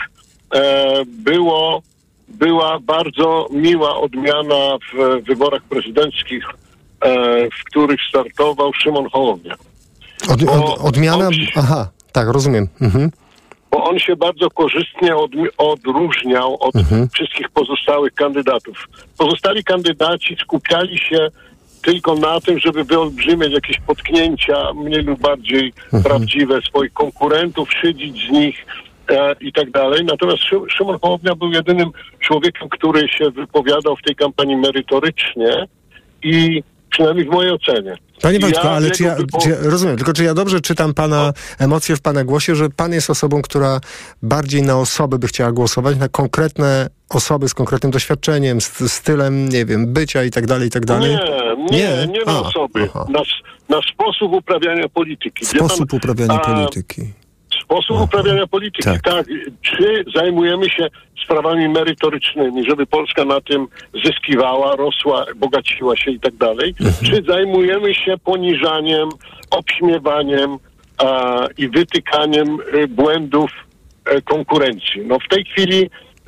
była bardzo miła odmiana w wyborach prezydenckich, w których startował Szymon Hołownia. Odmiana? Aha, tak, rozumiem. Mhm. Bo on się bardzo korzystnie odróżniał od wszystkich pozostałych kandydatów. Pozostali kandydaci skupiali się tylko na tym, żeby wyolbrzymiać jakieś potknięcia mniej lub bardziej prawdziwe swoich konkurentów, szydzić z nich i tak dalej. Natomiast Szymon Hołownia był jedynym człowiekiem, który się wypowiadał w tej kampanii merytorycznie i przynajmniej w mojej ocenie. Panie Wojtku, ale czy ja rozumiem, tylko czy ja dobrze czytam pana emocje w pana głosie, że pan jest osobą, która bardziej na osoby by chciała głosować, na konkretne osoby z konkretnym doświadczeniem, z stylem, nie wiem, bycia i tak dalej, i tak dalej? Nie, na osoby. Na sposób uprawiania polityki. Sposób uprawiania polityki. Tak. Czy zajmujemy się sprawami merytorycznymi, żeby Polska na tym zyskiwała, rosła, bogaciła się i tak dalej? Czy zajmujemy się poniżaniem, obśmiewaniem i wytykaniem błędów konkurencji? No w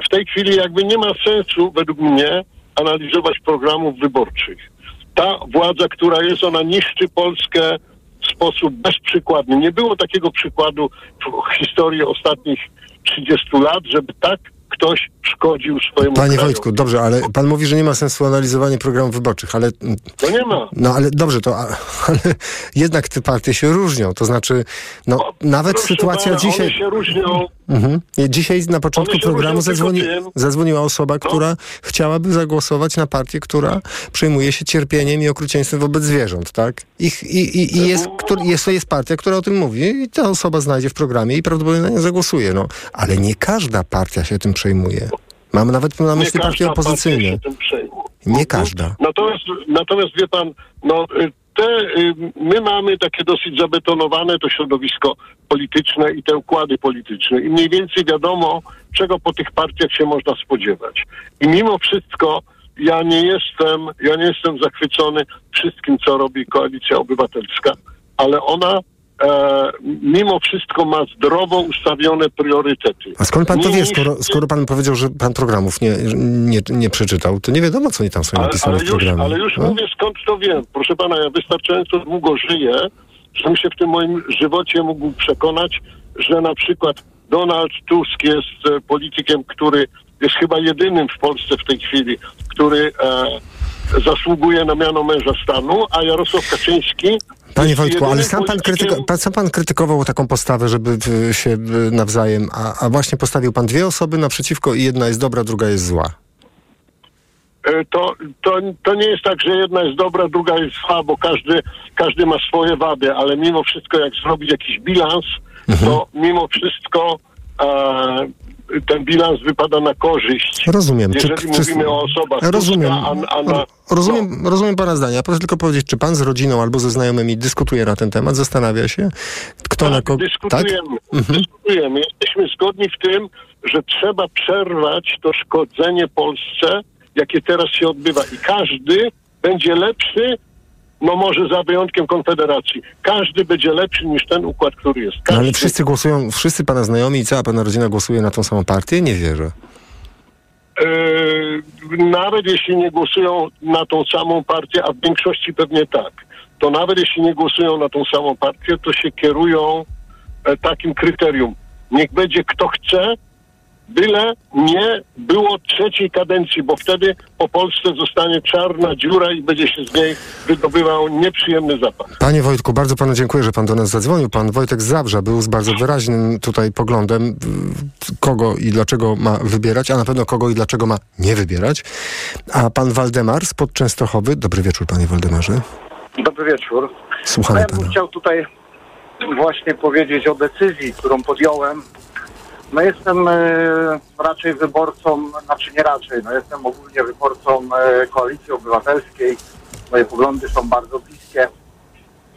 tej chwili jakby nie ma sensu według mnie analizować programów wyborczych. Ta władza, która jest, ona niszczy Polskę w sposób bezprzykładny. Nie było takiego przykładu w historii ostatnich 30 lat, żeby tak ktoś szkodził swojemu kraju. Panie Wojtku, dobrze, ale pan mówi, że nie ma sensu analizowanie programów wyborczych, ale... To nie ma. No ale dobrze, ale jednak te partie się różnią, to znaczy nawet sytuacja dzisiaj... One się różnią. Dzisiaj na początku programu zadzwoniła osoba, która chciałaby zagłosować na partię, która przejmuje się cierpieniem i okrucieństwem wobec zwierząt, tak? Jest partia, która o tym mówi i ta osoba znajdzie w programie i prawdopodobnie na nią zagłosuje, ale nie każda partia się tym przejmuje. Mam nawet na myśli partie opozycyjne. Nie każda. Natomiast wie pan, my mamy takie dosyć zabetonowane to środowisko polityczne i te układy polityczne i mniej więcej wiadomo, czego po tych partiach się można spodziewać. I mimo wszystko ja nie jestem zachwycony wszystkim, co robi Koalicja Obywatelska, ale ona mimo wszystko ma zdrowo ustawione priorytety. A skąd pan to wie, skoro pan powiedział, że pan programów nie przeczytał, to nie wiadomo, co oni tam są napisane w programie. Ale już mówię, skąd to wiem. Proszę pana, ja wystarczająco długo żyję, żebym się w tym moim żywocie mógł przekonać, że na przykład Donald Tusk jest politykiem, który jest chyba jedynym w Polsce w tej chwili, który zasługuje na miano męża stanu, a Jarosław Kaczyński... Panie Wojtku, ale sam pan krytykował taką postawę, żeby się nawzajem... A właśnie postawił pan dwie osoby naprzeciwko i jedna jest dobra, druga jest zła. To nie jest tak, że jedna jest dobra, druga jest zła, bo każdy ma swoje wady, ale mimo wszystko jak zrobić jakiś bilans, to mimo wszystko ten bilans wypada na korzyść. Rozumiem. Jeżeli mówimy o osobach... Rozumiem pana zdania. Proszę tylko powiedzieć, czy pan z rodziną albo ze znajomymi dyskutuje na ten temat, zastanawia się? Dyskutujemy. Jesteśmy zgodni w tym, że trzeba przerwać to szkodzenie Polsce, jakie teraz się odbywa. I każdy będzie lepszy, no może za wyjątkiem Konfederacji. Każdy będzie lepszy niż ten układ, który jest. No ale wszyscy głosują, wszyscy pana znajomi i cała pana rodzina głosuje na tą samą partię? Nie wierzę. Nawet jeśli nie głosują na tą samą partię, a w większości pewnie tak, to nawet jeśli nie głosują na tą samą partię, to się kierują takim kryterium. Niech będzie kto chce, byle nie było trzeciej kadencji, bo wtedy po Polsce zostanie czarna dziura i będzie się z niej wydobywał nieprzyjemny zapach. Panie Wojtku, bardzo panu dziękuję, że pan do nas zadzwonił. Pan Wojtek z Zabrza był z bardzo wyraźnym tutaj poglądem, kogo i dlaczego ma wybierać, a na pewno kogo i dlaczego ma nie wybierać. A pan Waldemar z Podczęstochowy. Dobry wieczór, panie Waldemarze. Dobry wieczór. Słuchamy pana. Ja bym chciał tutaj właśnie powiedzieć o decyzji, którą podjąłem. No jestem raczej wyborcą, jestem ogólnie wyborcą Koalicji Obywatelskiej. Moje poglądy są bardzo bliskie.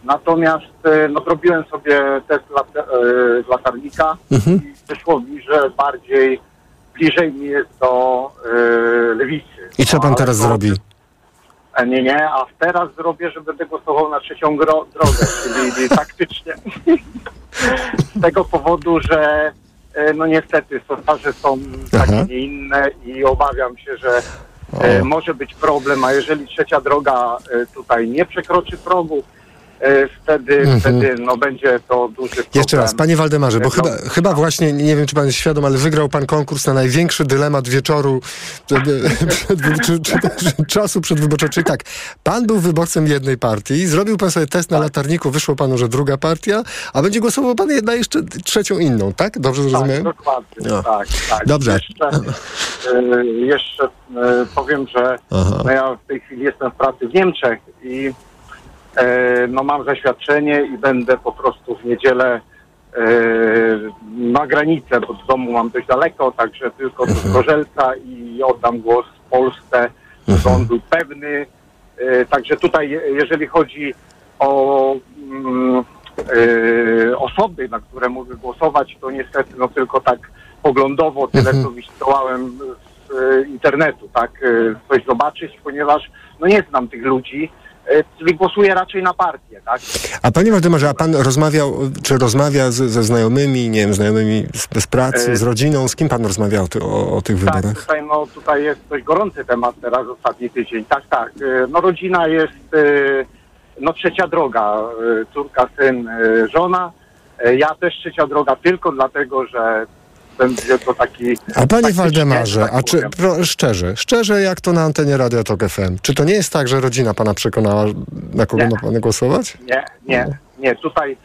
Natomiast zrobiłem sobie test latarnika i wyszło mi, że bardziej bliżej mi jest do lewicy. I co pan teraz zrobi? Teraz zrobię, że będę głosował na trzecią drogę, czyli taktycznie. Z tego powodu, że niestety sondaże są takie i inne i obawiam się, że może być problem, a jeżeli trzecia droga tutaj nie przekroczy progu, wtedy będzie to duży problem. Jeszcze raz, panie Waldemarze, bo chyba właśnie, nie wiem, czy pan jest świadom, ale wygrał pan konkurs na największy dylemat wieczoru czasu przedwyborczego. Czyli tak, pan był wyborcem jednej partii, zrobił pan sobie test na latarniku, wyszło panu, że druga partia, a będzie głosował pan na jeszcze trzecią inną, tak? Dobrze zrozumiałem? Tak, dokładnie, no. Tak. Dobrze. Jeszcze powiem, że ja w tej chwili jestem w pracy w Niemczech i mam zaświadczenie i będę po prostu w niedzielę na granicę, bo z domu mam dość daleko, także tylko do Gorzelca i oddam głos w Polsce, bo on był pewny. Także tutaj, jeżeli chodzi o osoby, na które mogę głosować, to niestety tylko tak poglądowo, tyle co widziałem z internetu, tak, coś zobaczyć, ponieważ nie znam tych ludzi. Czyli głosuje raczej na partię, tak? A panie Waldemarze, a pan rozmawia ze znajomymi, znajomymi z pracy, z rodziną? Z kim pan rozmawiał o tych wyborach? Tak, tutaj jest dość gorący temat teraz, ostatni tydzień. Tak. Rodzina jest, trzecia droga. Córka, syn, żona. Ja też trzecia droga tylko dlatego, że to taki... A panie Waldemarze, tak, a czy szczerze, jak to na antenie Radia Tok FM, czy to nie jest tak, że rodzina pana przekonała, na kogo ma pan głosować? Nie. Tutaj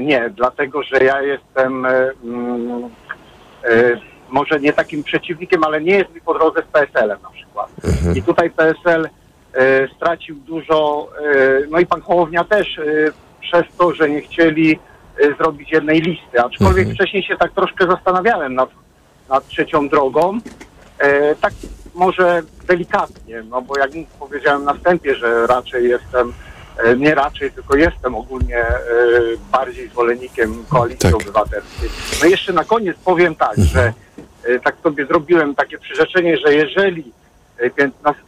nie, dlatego, że ja jestem może nie takim przeciwnikiem, ale nie jest mi po drodze z PSL-em na przykład. I tutaj PSL stracił dużo, i pan Hołownia też przez to, że nie chcieli zrobić jednej listy, aczkolwiek wcześniej się tak troszkę zastanawiałem nad trzecią drogą, tak może delikatnie, bo jak powiedziałem na wstępie, że raczej jestem, tylko jestem ogólnie bardziej zwolennikiem Koalicji Obywatelskiej. Jeszcze na koniec powiem tak, że tak sobie zrobiłem takie przyrzeczenie, że jeżeli 15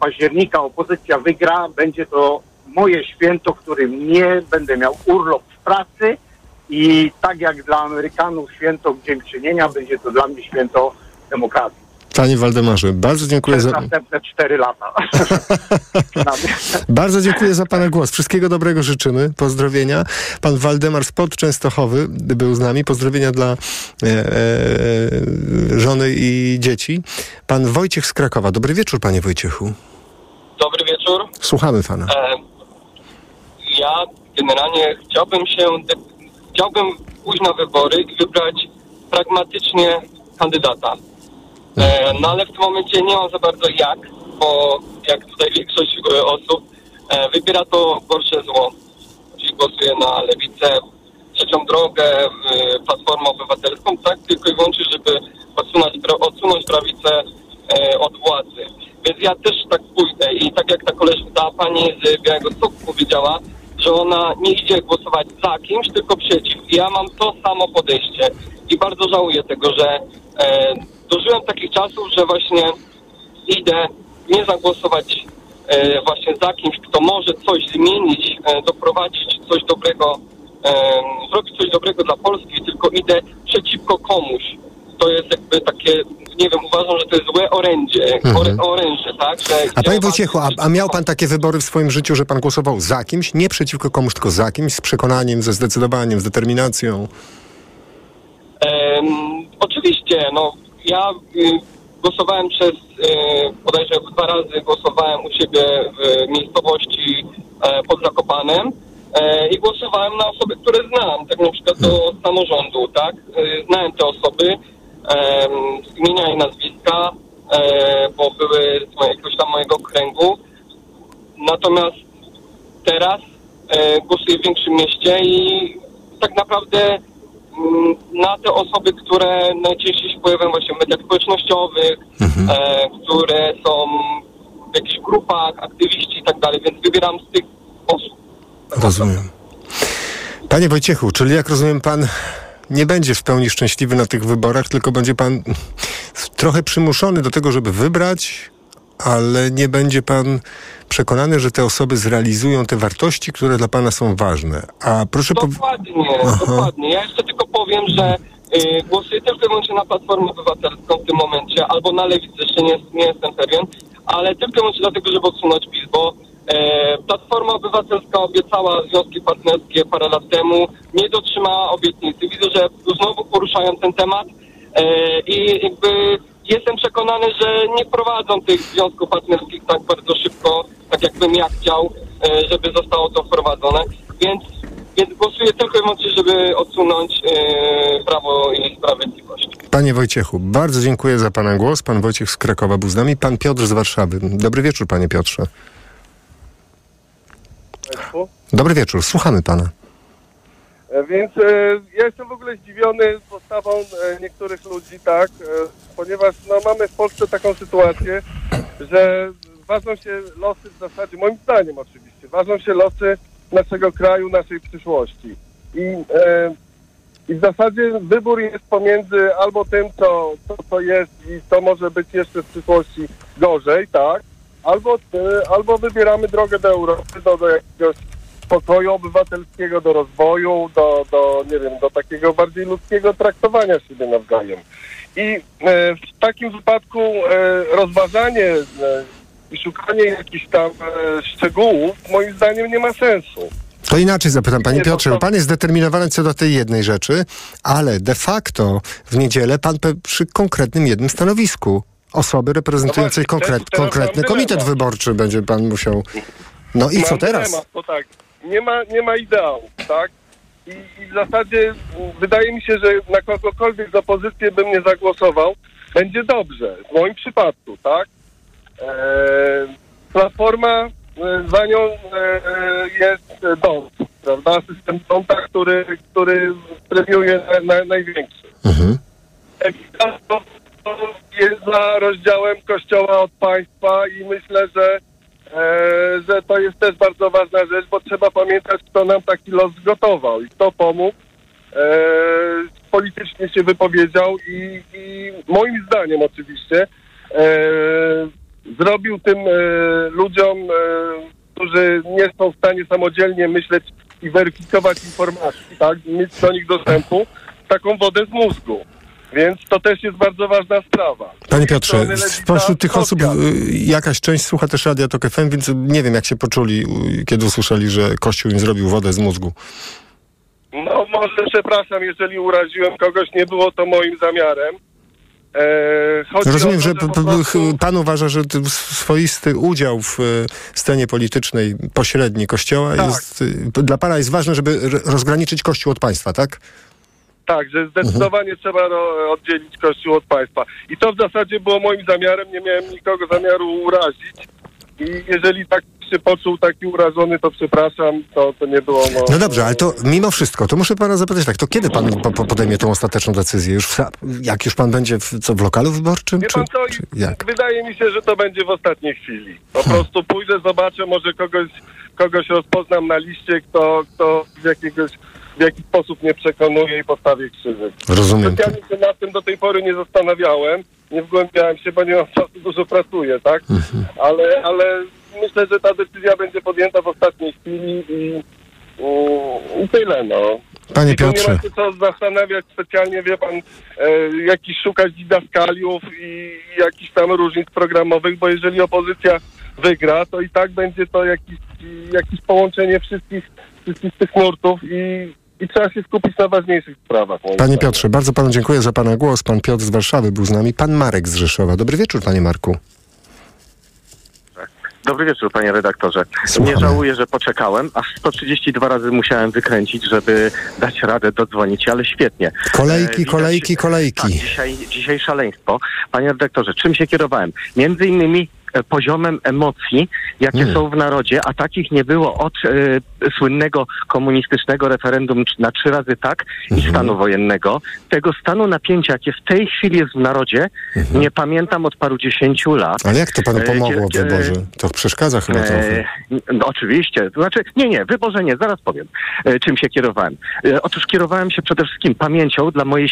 października opozycja wygra, będzie to moje święto, w którym nie będę miał urlop w pracy. I tak jak dla Amerykanów święto Dziękczynienia, będzie to dla mnie święto demokracji. Panie Waldemarze, bardzo dziękuję za... następne 4 lata. Bardzo dziękuję za pana głos. Wszystkiego dobrego życzymy. Pozdrowienia. Pan Waldemar z Podczęstochowy był z nami. Pozdrowienia dla żony i dzieci. Pan Wojciech z Krakowa. Dobry wieczór, panie Wojciechu. Dobry wieczór. Słuchamy pana. Ja generalnie chciałbym pójść na wybory i wybrać pragmatycznie kandydata. No ale w tym momencie nie mam za bardzo jak, bo jak tutaj większość osób wybiera to gorsze zło, czyli głosuje na lewicę, trzecią drogę, Platformę Obywatelską, tak, tylko i wyłącznie, żeby odsunąć prawicę od władzy. Więc ja też tak pójdę i tak jak ta koleżanka, ta pani z Białegostoku powiedziała, że ona nie idzie głosować za kimś, tylko przeciw. I ja mam to samo podejście i bardzo żałuję tego, że dożyłem takich czasów, że właśnie idę nie zagłosować właśnie za kimś, kto może coś zmienić, doprowadzić coś dobrego, zrobić coś dobrego dla Polski, tylko idę przeciwko komuś. To jest jakby takie, nie wiem, uważam, że to jest złe orędzie, oręże, tak? Że a panie Wojciechu, a miał pan takie wybory w swoim życiu, że pan głosował za kimś, nie przeciwko komuś, tylko za kimś, z przekonaniem, ze zdecydowaniem, z determinacją? Oczywiście, no ja głosowałem przez, bodajże 2 razy głosowałem u siebie w miejscowości pod Zakopanem i głosowałem na osoby, które znam, tak na przykład do samorządu, tak? Znałem te osoby, z imienia i nazwiska, bo były z jakiegoś tam mojego kręgu. Natomiast teraz głosuję w większym mieście i tak naprawdę na te osoby, które najczęściej się pojawiają właśnie w mediach społecznościowych, które są w jakichś grupach, aktywiści i tak dalej, więc wybieram z tych osób. Rozumiem. Panie Wojciechu, czyli jak rozumiem, pan nie będzie w pełni szczęśliwy na tych wyborach, tylko będzie pan trochę przymuszony do tego, żeby wybrać, ale nie będzie pan przekonany, że te osoby zrealizują te wartości, które dla pana są ważne. A proszę dokładnie. Ja jeszcze tylko powiem, że głosuję tylko i wyłącznie na Platformę Obywatelską w tym momencie, albo na Lewicę, jeszcze nie jestem pewien, ale tylko i wyłącznie dlatego, żeby odsunąć PiS, bo Platforma Obywatelska obiecała związki partnerskie parę lat temu, nie dotrzymała obietnicy. Widzę, że znowu poruszają ten temat i jakby jestem przekonany, że nie prowadzą tych związków partnerskich tak bardzo szybko, tak jakbym ja chciał, żeby zostało to wprowadzone. Więc głosuję tylko i wyłącznie, żeby odsunąć Prawo i Sprawiedliwość. Panie Wojciechu, bardzo dziękuję za pana głos. Pan Wojciech z Krakowa był z nami, pan Piotr z Warszawy. Dobry wieczór, panie Piotrze. Dobry wieczór, słuchamy pana. Więc ja jestem w ogóle zdziwiony postawą niektórych ludzi, tak, ponieważ no, mamy w Polsce taką sytuację, że ważą się losy w zasadzie, moim zdaniem oczywiście, ważą się losy naszego kraju, naszej przyszłości. I w zasadzie wybór jest pomiędzy albo tym, co jest i co może być jeszcze w przyszłości gorzej, tak, albo wybieramy drogę do Europy, do jakiegoś spokoju obywatelskiego, do rozwoju, do takiego bardziej ludzkiego traktowania siebie nawzajem. I w takim wypadku rozważanie i szukanie jakichś tam szczegółów moim zdaniem nie ma sensu. To inaczej zapytam, panie Piotrze, bo pan jest zdeterminowany co do tej jednej rzeczy, ale de facto w niedzielę pan przy konkretnym jednym stanowisku osoby reprezentującej no właśnie, konkretny komitet wyborczy będzie pan musiał... No i co teraz? To tak, nie ma ideału, tak? I w zasadzie wydaje mi się, że na kogokolwiek z opozycji bym nie zagłosował, będzie dobrze. W moim przypadku, tak? Platforma, za nią jest dąb, prawda? System dąbta, który premiuje największy. Mhm. Jest za rozdziałem Kościoła od państwa i myślę, że to jest też bardzo ważna rzecz, bo trzeba pamiętać, kto nam taki los zgotował i kto pomógł, politycznie się wypowiedział i moim zdaniem oczywiście zrobił tym ludziom, którzy nie są w stanie samodzielnie myśleć i weryfikować informacji, tak, mieć do nich dostępu, taką wodę z mózgu. Więc to też jest bardzo ważna sprawa. Panie Piotrze, spośród tych osób jakaś część słucha też Radia Tok FM, więc nie wiem, jak się poczuli, kiedy usłyszeli, że Kościół im zrobił wodę z mózgu. No może, przepraszam, jeżeli uraziłem kogoś, nie było to moim zamiarem. Rozumiem, że pan uważa, że swoisty udział w scenie politycznej pośredni Kościoła tak. Dla pana jest ważne, żeby rozgraniczyć Kościół od państwa, tak? Tak, że zdecydowanie trzeba oddzielić Kościół od państwa. I to w zasadzie było moim zamiarem, nie miałem nikogo zamiaru urazić. I jeżeli tak się poczuł taki urażony, to przepraszam, to nie było... No dobrze, ale to mimo wszystko, to muszę pana zapytać tak, to kiedy pan podejmie tą ostateczną decyzję? Jak już pan będzie w lokalu wyborczym? Wie pan co, wydaje mi się, że to będzie w ostatniej chwili. Po prostu pójdę, zobaczę, może kogoś rozpoznam na liście, kto w jakiś sposób mnie przekonuje i postawię krzyżyk. Rozumiem. Specjalnie się nad tym do tej pory nie zastanawiałem, nie wgłębiałem się, bo nie mam czasu, dużo pracuję, tak? Ale myślę, że ta decyzja będzie podjęta w ostatniej chwili i tyle, no. Panie Piotrze. Nie ma się co zastanawiać specjalnie, wie pan, jakiś szukać didaskaliów i jakichś tam różnic programowych, bo jeżeli opozycja wygra, to i tak będzie to jakieś połączenie wszystkich tych nurtów i trzeba się skupić na ważniejszych sprawach. Panie Piotrze, bardzo panu dziękuję za pana głos. Pan Piotr z Warszawy był z nami. Pan Marek z Rzeszowa. Dobry wieczór, panie Marku. Dobry wieczór, panie redaktorze. Słuchamy. Nie żałuję, że poczekałem, aż 132 razy musiałem wykręcić, żeby dać radę dodzwonić, ale świetnie. Kolejki. Tak, dzisiaj szaleństwo. Panie redaktorze, czym się kierowałem? Między innymi poziomem emocji, jakie są w narodzie, a takich nie było od słynnego komunistycznego referendum na 3 razy tak i stanu wojennego. Tego stanu napięcia, jakie w tej chwili jest w narodzie, nie pamiętam od paru 10 lat. Ale jak to panu pomogło w wyborze? To przeszkadza chyba trochę. No, oczywiście. To znaczy, nie, wyborze nie. Zaraz powiem, czym się kierowałem. Otóż kierowałem się przede wszystkim pamięcią dla mojej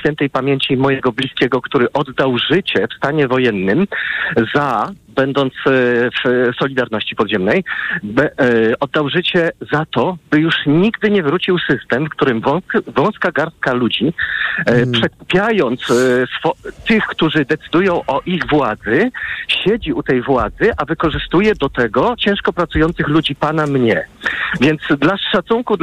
świętej pamięci mojego bliskiego, który oddał życie w stanie wojennym będąc w Solidarności Podziemnej, oddał życie za to, by już nigdy nie wrócił system, w którym wąska garstka ludzi, przekupiając tych, którzy decydują o ich władzy, siedzi u tej władzy, a wykorzystuje do tego ciężko pracujących ludzi, pana, mnie. Więc dla szacunku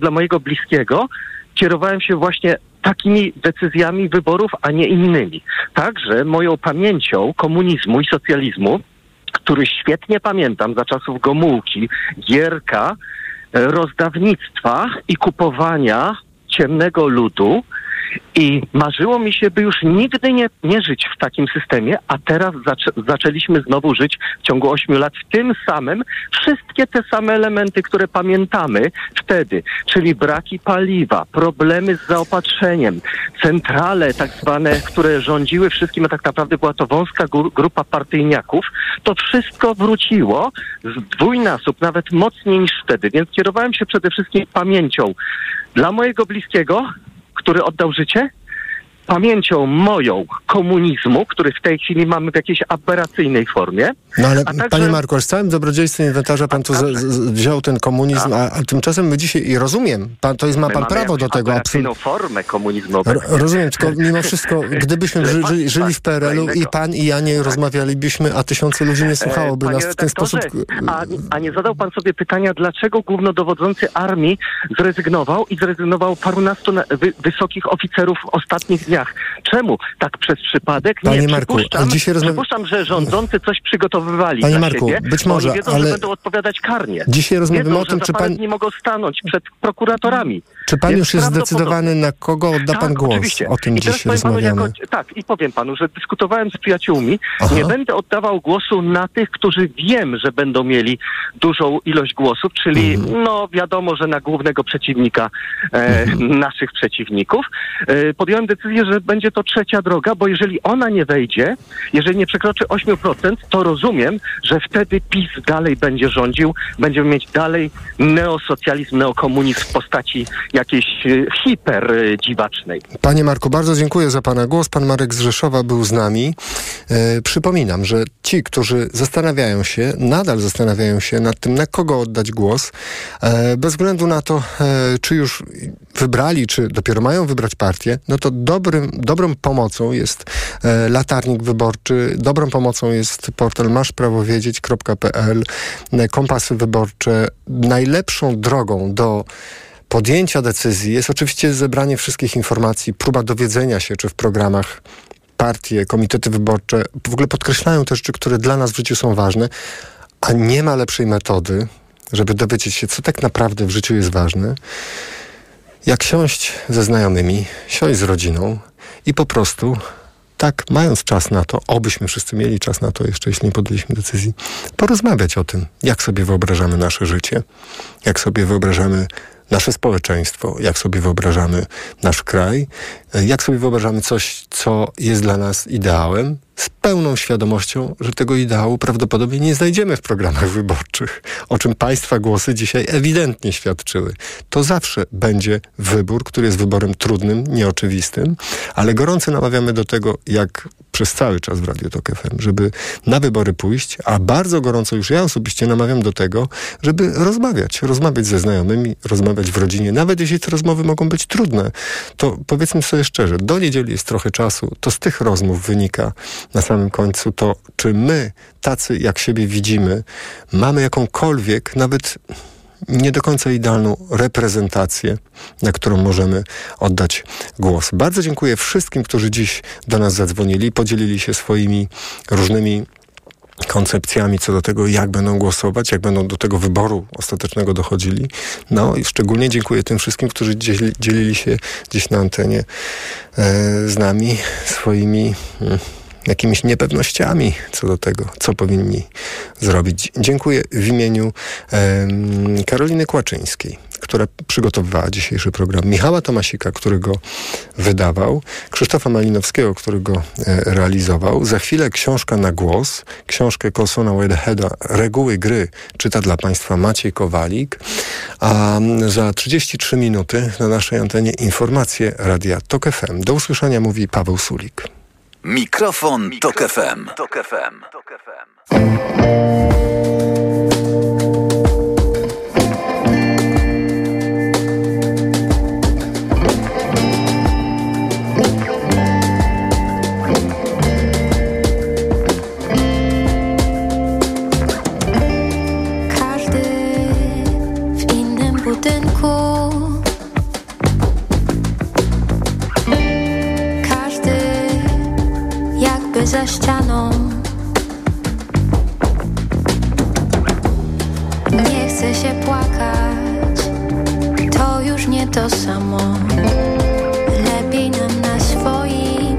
dla mojego bliskiego kierowałem się właśnie takimi decyzjami wyborów, a nie innymi. Także moją pamięcią komunizmu i socjalizmu, który świetnie pamiętam za czasów Gomułki, Gierka, rozdawnictwa i kupowania ciemnego ludu, i marzyło mi się, by już nigdy nie żyć w takim systemie, a teraz zaczęliśmy znowu żyć w ciągu 8 lat w tym samym, wszystkie te same elementy, które pamiętamy wtedy, czyli braki paliwa, problemy z zaopatrzeniem, centrale tak zwane, które rządziły wszystkim, a tak naprawdę była to wąska grupa partyjniaków, to wszystko wróciło z dwójnasób, nawet mocniej niż wtedy, więc kierowałem się przede wszystkim pamięcią dla mojego bliskiego, który oddał życie, pamięcią moją komunizmu, który w tej chwili mamy w jakiejś aberracyjnej formie. No ale także... panie Marku, z całym dobrodziejstwem inwentarza pan tu wziął ten komunizm, a tymczasem my dzisiaj, i rozumiem, ma pan prawo do tego. Aberracyjną formę komunizmu. Rozumiem, tylko mimo wszystko, gdybyśmy żyli w PRL-u i pan i ja nie rozmawialibyśmy, a tysiące ludzi nie słuchałoby nas w ten sposób. A nie zadał pan sobie pytania, dlaczego głównodowodzący armii zrezygnował parunastu wysokich oficerów w ostatnich dniach? Czemu? Tak przez przypadek? Panie Marku, przypuszczam, że rządzący coś przygotowywali. Panie Marku, siebie, być może, wiedzą, ale... że będą odpowiadać karnie. Dzisiaj rozmawiamy o tym, czy pan... nie mogą stanąć przed prokuratorami. Czy pan już jest zdecydowany, na kogo odda pan głos? Oczywiście. O tym dzisiaj rozmawiamy. I powiem panu, że dyskutowałem z przyjaciółmi. Aha. Nie będę oddawał głosu na tych, którzy wiem, że będą mieli dużą ilość głosów, czyli wiadomo, że na głównego przeciwnika naszych przeciwników. Podjąłem decyzję, że będzie to trzecia droga, bo jeżeli ona nie wejdzie, jeżeli nie przekroczy 8%, to rozumiem, że wtedy PiS dalej będzie rządził, będziemy mieć dalej neosocjalizm, neokomunizm w postaci jakiejś hiperdziwacznej. Panie Marku, bardzo dziękuję za pana głos. Pan Marek z Rzeszowa był z nami. Przypominam, że ci, którzy nadal zastanawiają się nad tym, na kogo oddać głos, bez względu na to, czy już wybrali, czy dopiero mają wybrać partię, no to dobrą pomocą jest latarnik wyborczy, dobrą pomocą jest portal maszprawowiedzieć.pl, kompasy wyborcze. Najlepszą drogą do podjęcia decyzji jest oczywiście zebranie wszystkich informacji, próba dowiedzenia się, czy w programach partie, komitety wyborcze w ogóle podkreślają te rzeczy, które dla nas w życiu są ważne, a nie ma lepszej metody, żeby dowiedzieć się, co tak naprawdę w życiu jest ważne, Jak siąść ze znajomymi, siąść z rodziną i po prostu, tak mając czas na to, obyśmy wszyscy mieli czas na to jeszcze, jeśli nie podjęliśmy decyzji, porozmawiać o tym, jak sobie wyobrażamy nasze życie, jak sobie wyobrażamy nasze społeczeństwo, jak sobie wyobrażamy nasz kraj, jak sobie wyobrażamy coś, co jest dla nas ideałem, z pełną świadomością, że tego ideału prawdopodobnie nie znajdziemy w programach wyborczych, o czym państwa głosy dzisiaj ewidentnie świadczyły. To zawsze będzie wybór, który jest wyborem trudnym, nieoczywistym, ale gorąco namawiamy do tego, jak przez cały czas w Radiu Tok FM, żeby na wybory pójść, a bardzo gorąco już ja osobiście namawiam do tego, żeby rozmawiać ze znajomymi, rozmawiać w rodzinie, nawet jeśli te rozmowy mogą być trudne. To powiedzmy sobie szczerze, do niedzieli jest trochę czasu, to z tych rozmów wynika na samym końcu to, czy my, tacy jak siebie widzimy, mamy jakąkolwiek, nawet nie do końca idealną reprezentację, na którą możemy oddać głos. Bardzo dziękuję wszystkim, którzy dziś do nas zadzwonili, podzielili się swoimi różnymi koncepcjami co do tego, jak będą głosować, jak będą do tego wyboru ostatecznego dochodzili. No i szczególnie dziękuję tym wszystkim, którzy dzielili się dziś na antenie z nami swoimi jakimiś niepewnościami co do tego, co powinni zrobić. Dziękuję w imieniu Karoliny Kłaczyńskiej, która przygotowywała dzisiejszy program, Michała Tomasika, który go wydawał, Krzysztofa Malinowskiego, który go realizował. Za chwilę książka na głos, książkę Colsona Whiteheada Reguły gry czyta dla państwa Maciej Kowalik, a za 33 minuty na naszej antenie informacje Radia TOK FM. Do usłyszenia mówi Paweł Sulik. Mikrofon TOK FM. Każdy w innym budynku. Za ścianą nie chcę się płakać, to już nie to samo. Lepiej nam na swoim,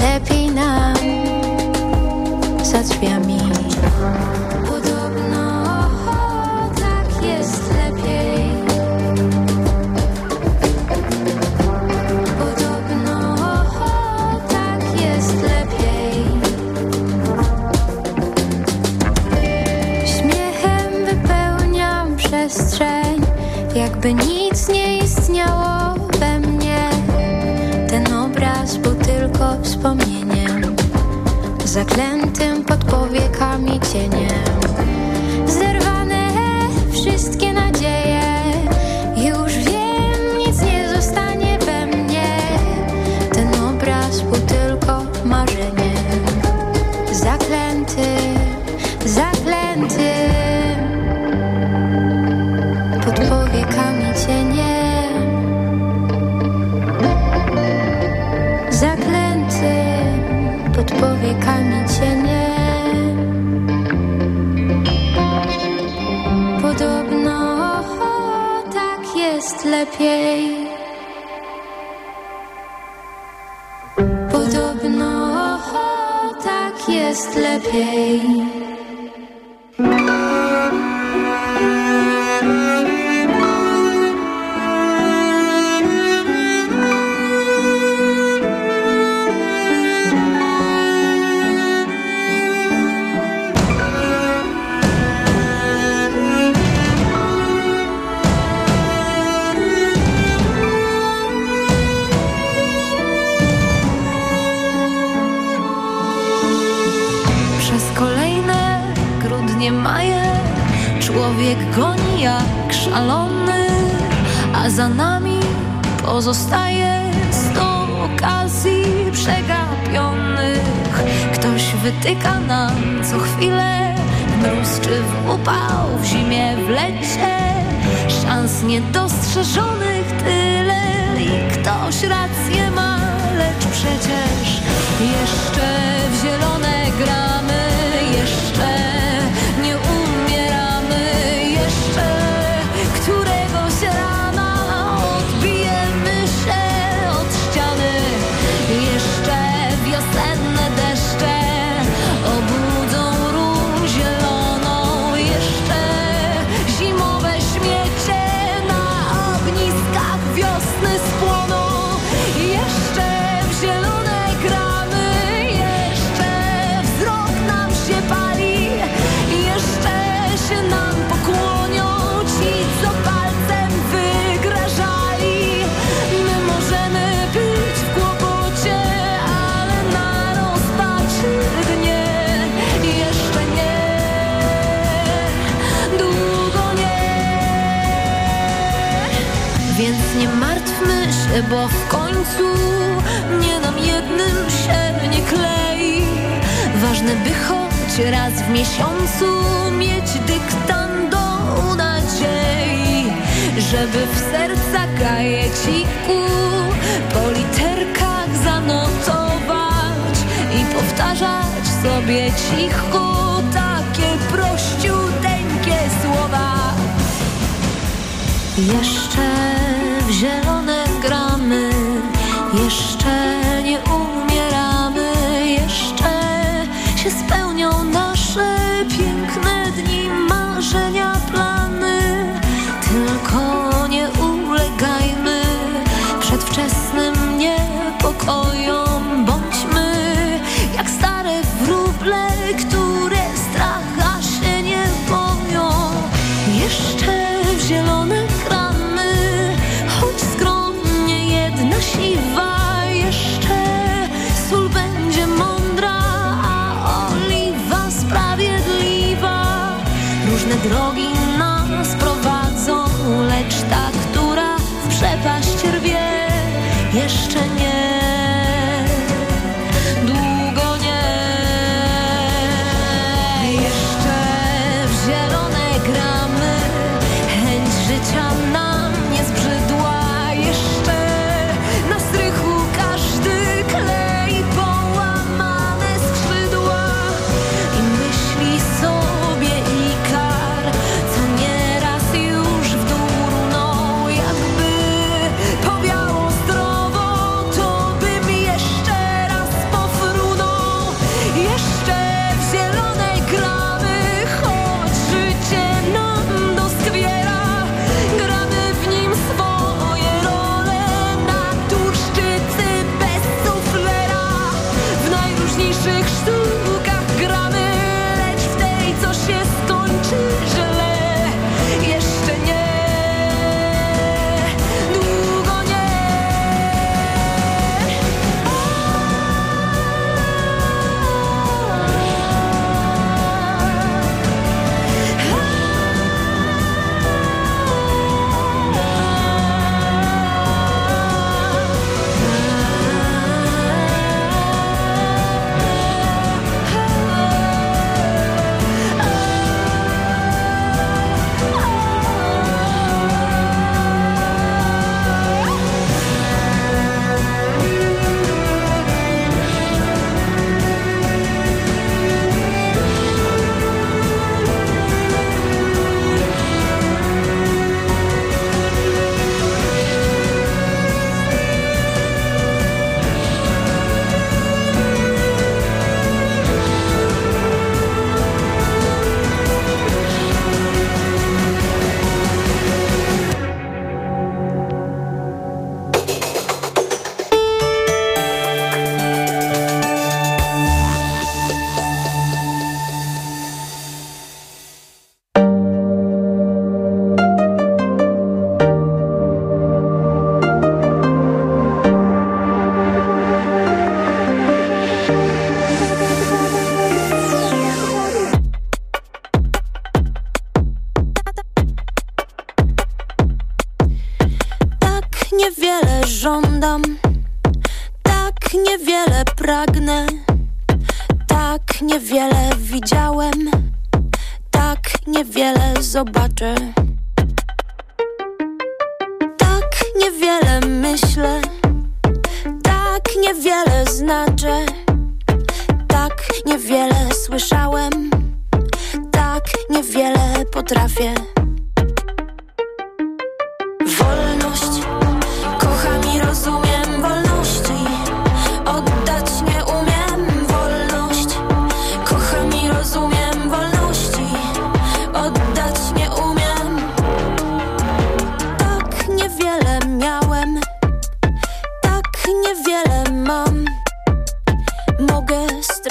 lepiej nam za drzwiami. Podobno tak jest lepiej. Jakby nic nie istniało we mnie, ten obraz był tylko wspomnieniem, zaklętym pod powiekami cieniem. Zerwane wszystkie nadzieje, już wiem, nic nie zostanie we mnie. Ten obraz był tylko marzeniem, zaklęty. Powiekami cieniem. Podobno tak jest lepiej. Podobno tak jest lepiej. Człowiek goni jak szalony, a za nami pozostaje sto okazji przegapionych. Ktoś wytyka nam co chwilę, w mróz czy w upał, w zimie, w lecie, szans niedostrzeżonych tyle. I ktoś rację ma, lecz przecież jeszcze w zielone gramy, jeszcze nie umieramy. Które wiosny spłoną. Jeszcze w zielone gramy, jeszcze wzrok nam się pali, jeszcze się nam pokłonią ci, co palcem wygrażali. My możemy być w kłopocie, ale na rozpaczy dnie jeszcze nie, długo nie. Więc nie martwmy się, bo w końcu nie nam jednym się nie klei. Ważne, by choć raz w miesiącu mieć dyktando nadziei, żeby w sercach gajeciku po literkach zanotować i powtarzać sobie cicho takie prościuteńkie słowa. Jeszcze w zielone gramy, jeszcze nie umieramy, jeszcze się spełnią nasze piękne dni, marzenia, plany. Tylko nie ulegajmy przedwczesnym niepokojom, bądźmy jak stare wróble, które stracha się nie boją. Jeszcze w zielone gramy, choć skromnie jedna siwa. Drogi nas prowadzą, lecz ta, która w przepaść rwie, jeszcze nie, długo nie. Jeszcze w zielone gramy, chęć życia nam nie zbrzydła. Jeszcze na strychu każdy klei połamane skrzydła i myśli sobie i kar, miałem.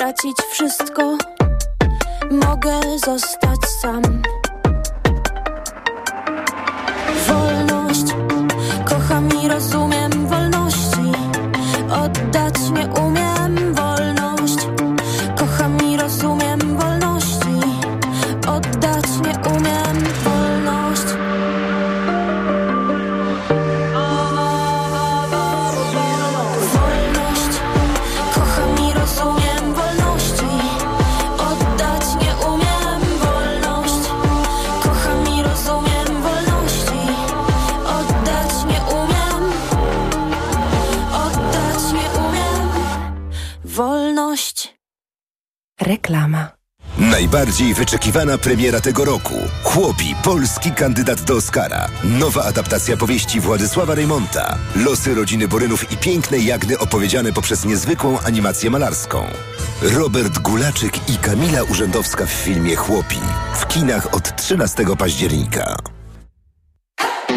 stracić wszystko, mogę zostać sam. Wolność, kocham i rozumiem wolności, oddać nie umiem. Wolność, kocham i rozumiem wolności, oddać nie umiem. Wolność. Reklama. Najbardziej wyczekiwana premiera tego roku. Chłopi, polski kandydat do Oscara. Nowa adaptacja powieści Władysława Reymonta. Losy rodziny Borynów i pięknej Jagny opowiedziane poprzez niezwykłą animację malarską. Robert Gulaczyk i Kamila Urzędowska w filmie Chłopi. W kinach od 13 października.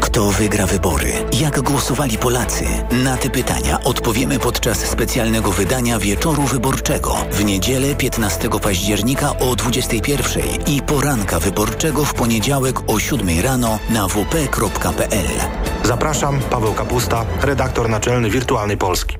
Kto wygra wybory? Jak głosowali Polacy? Na te pytania odpowiemy podczas specjalnego wydania Wieczoru Wyborczego w niedzielę 15 października o 21 i Poranka Wyborczego w poniedziałek o 7 rano na wp.pl. Zapraszam, Paweł Kapusta, redaktor naczelny Wirtualnej Polski.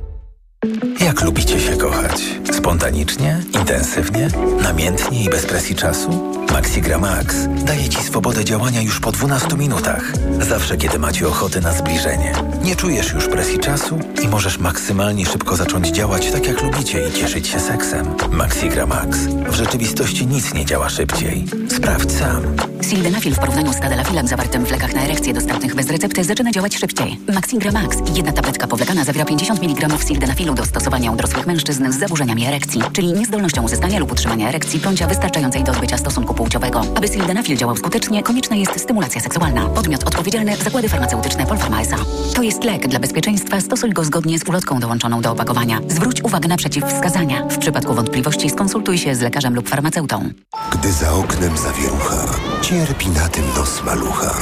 Jak lubicie się kochać? Spontanicznie? Intensywnie? Namiętnie i bez presji czasu? Maxigra Max daje Ci swobodę działania już po 12 minutach. Zawsze, kiedy macie ochotę na zbliżenie. Nie czujesz już presji czasu i możesz maksymalnie szybko zacząć działać tak, jak lubicie i cieszyć się seksem. Maxigra Max. W rzeczywistości nic nie działa szybciej. Sprawdź sam. Sildenafil w porównaniu z tadalafilem zawartym w lekach na erekcję dostępnych bez recepty zaczyna działać szybciej. Maxigra Max. Jedna tabletka powlekana zawiera 50 mg sildenafilu do stosowania u dorosłych mężczyzn z zaburzeniami erekcji, czyli niezdolnością uzyskania lub utrzymania erekcji prącia wystarczającej do odbycia stosunku płciowego. Aby sildenafil działał skutecznie, konieczna jest stymulacja seksualna. Podmiot odpowiedzialny: Zakłady Farmaceutyczne Polpharma S.A. To jest lek. Dla bezpieczeństwa stosuj go zgodnie z ulotką dołączoną do opakowania. Zwróć uwagę na przeciwwskazania. W przypadku wątpliwości skonsultuj się z lekarzem lub farmaceutą. Gdy za oknem zawierucha, cierpi na tym nos malucha.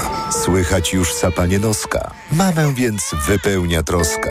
Słychać już sapanie noska. Mamę więc wypełnia troska.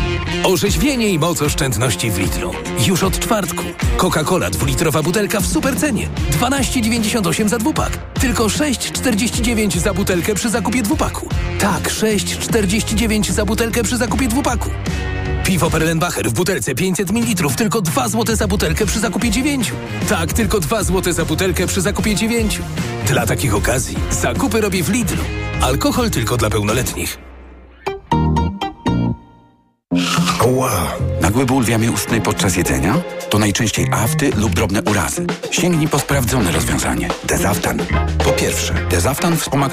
Orzeźwienie i moc oszczędności w Lidlu. Już od czwartku. Coca-Cola 2-litrowa butelka w supercenie. 12,98 za dwupak. Tylko 6,49 za butelkę przy zakupie dwupaku. Tak, 6,49 za butelkę przy zakupie dwupaku. Piwo Perlenbacher w butelce 500 ml. Tylko 2 zł za butelkę przy zakupie 9. Tak, tylko 2 zł za butelkę przy zakupie 9. Dla takich okazji zakupy robię w Lidlu. Alkohol tylko dla pełnoletnich. Ła! Nagły ból jamy ustnej podczas jedzenia? To najczęściej afty lub drobne urazy. Sięgnij po sprawdzone rozwiązanie. Dezaftan. Po pierwsze, Dezaftan wspomaga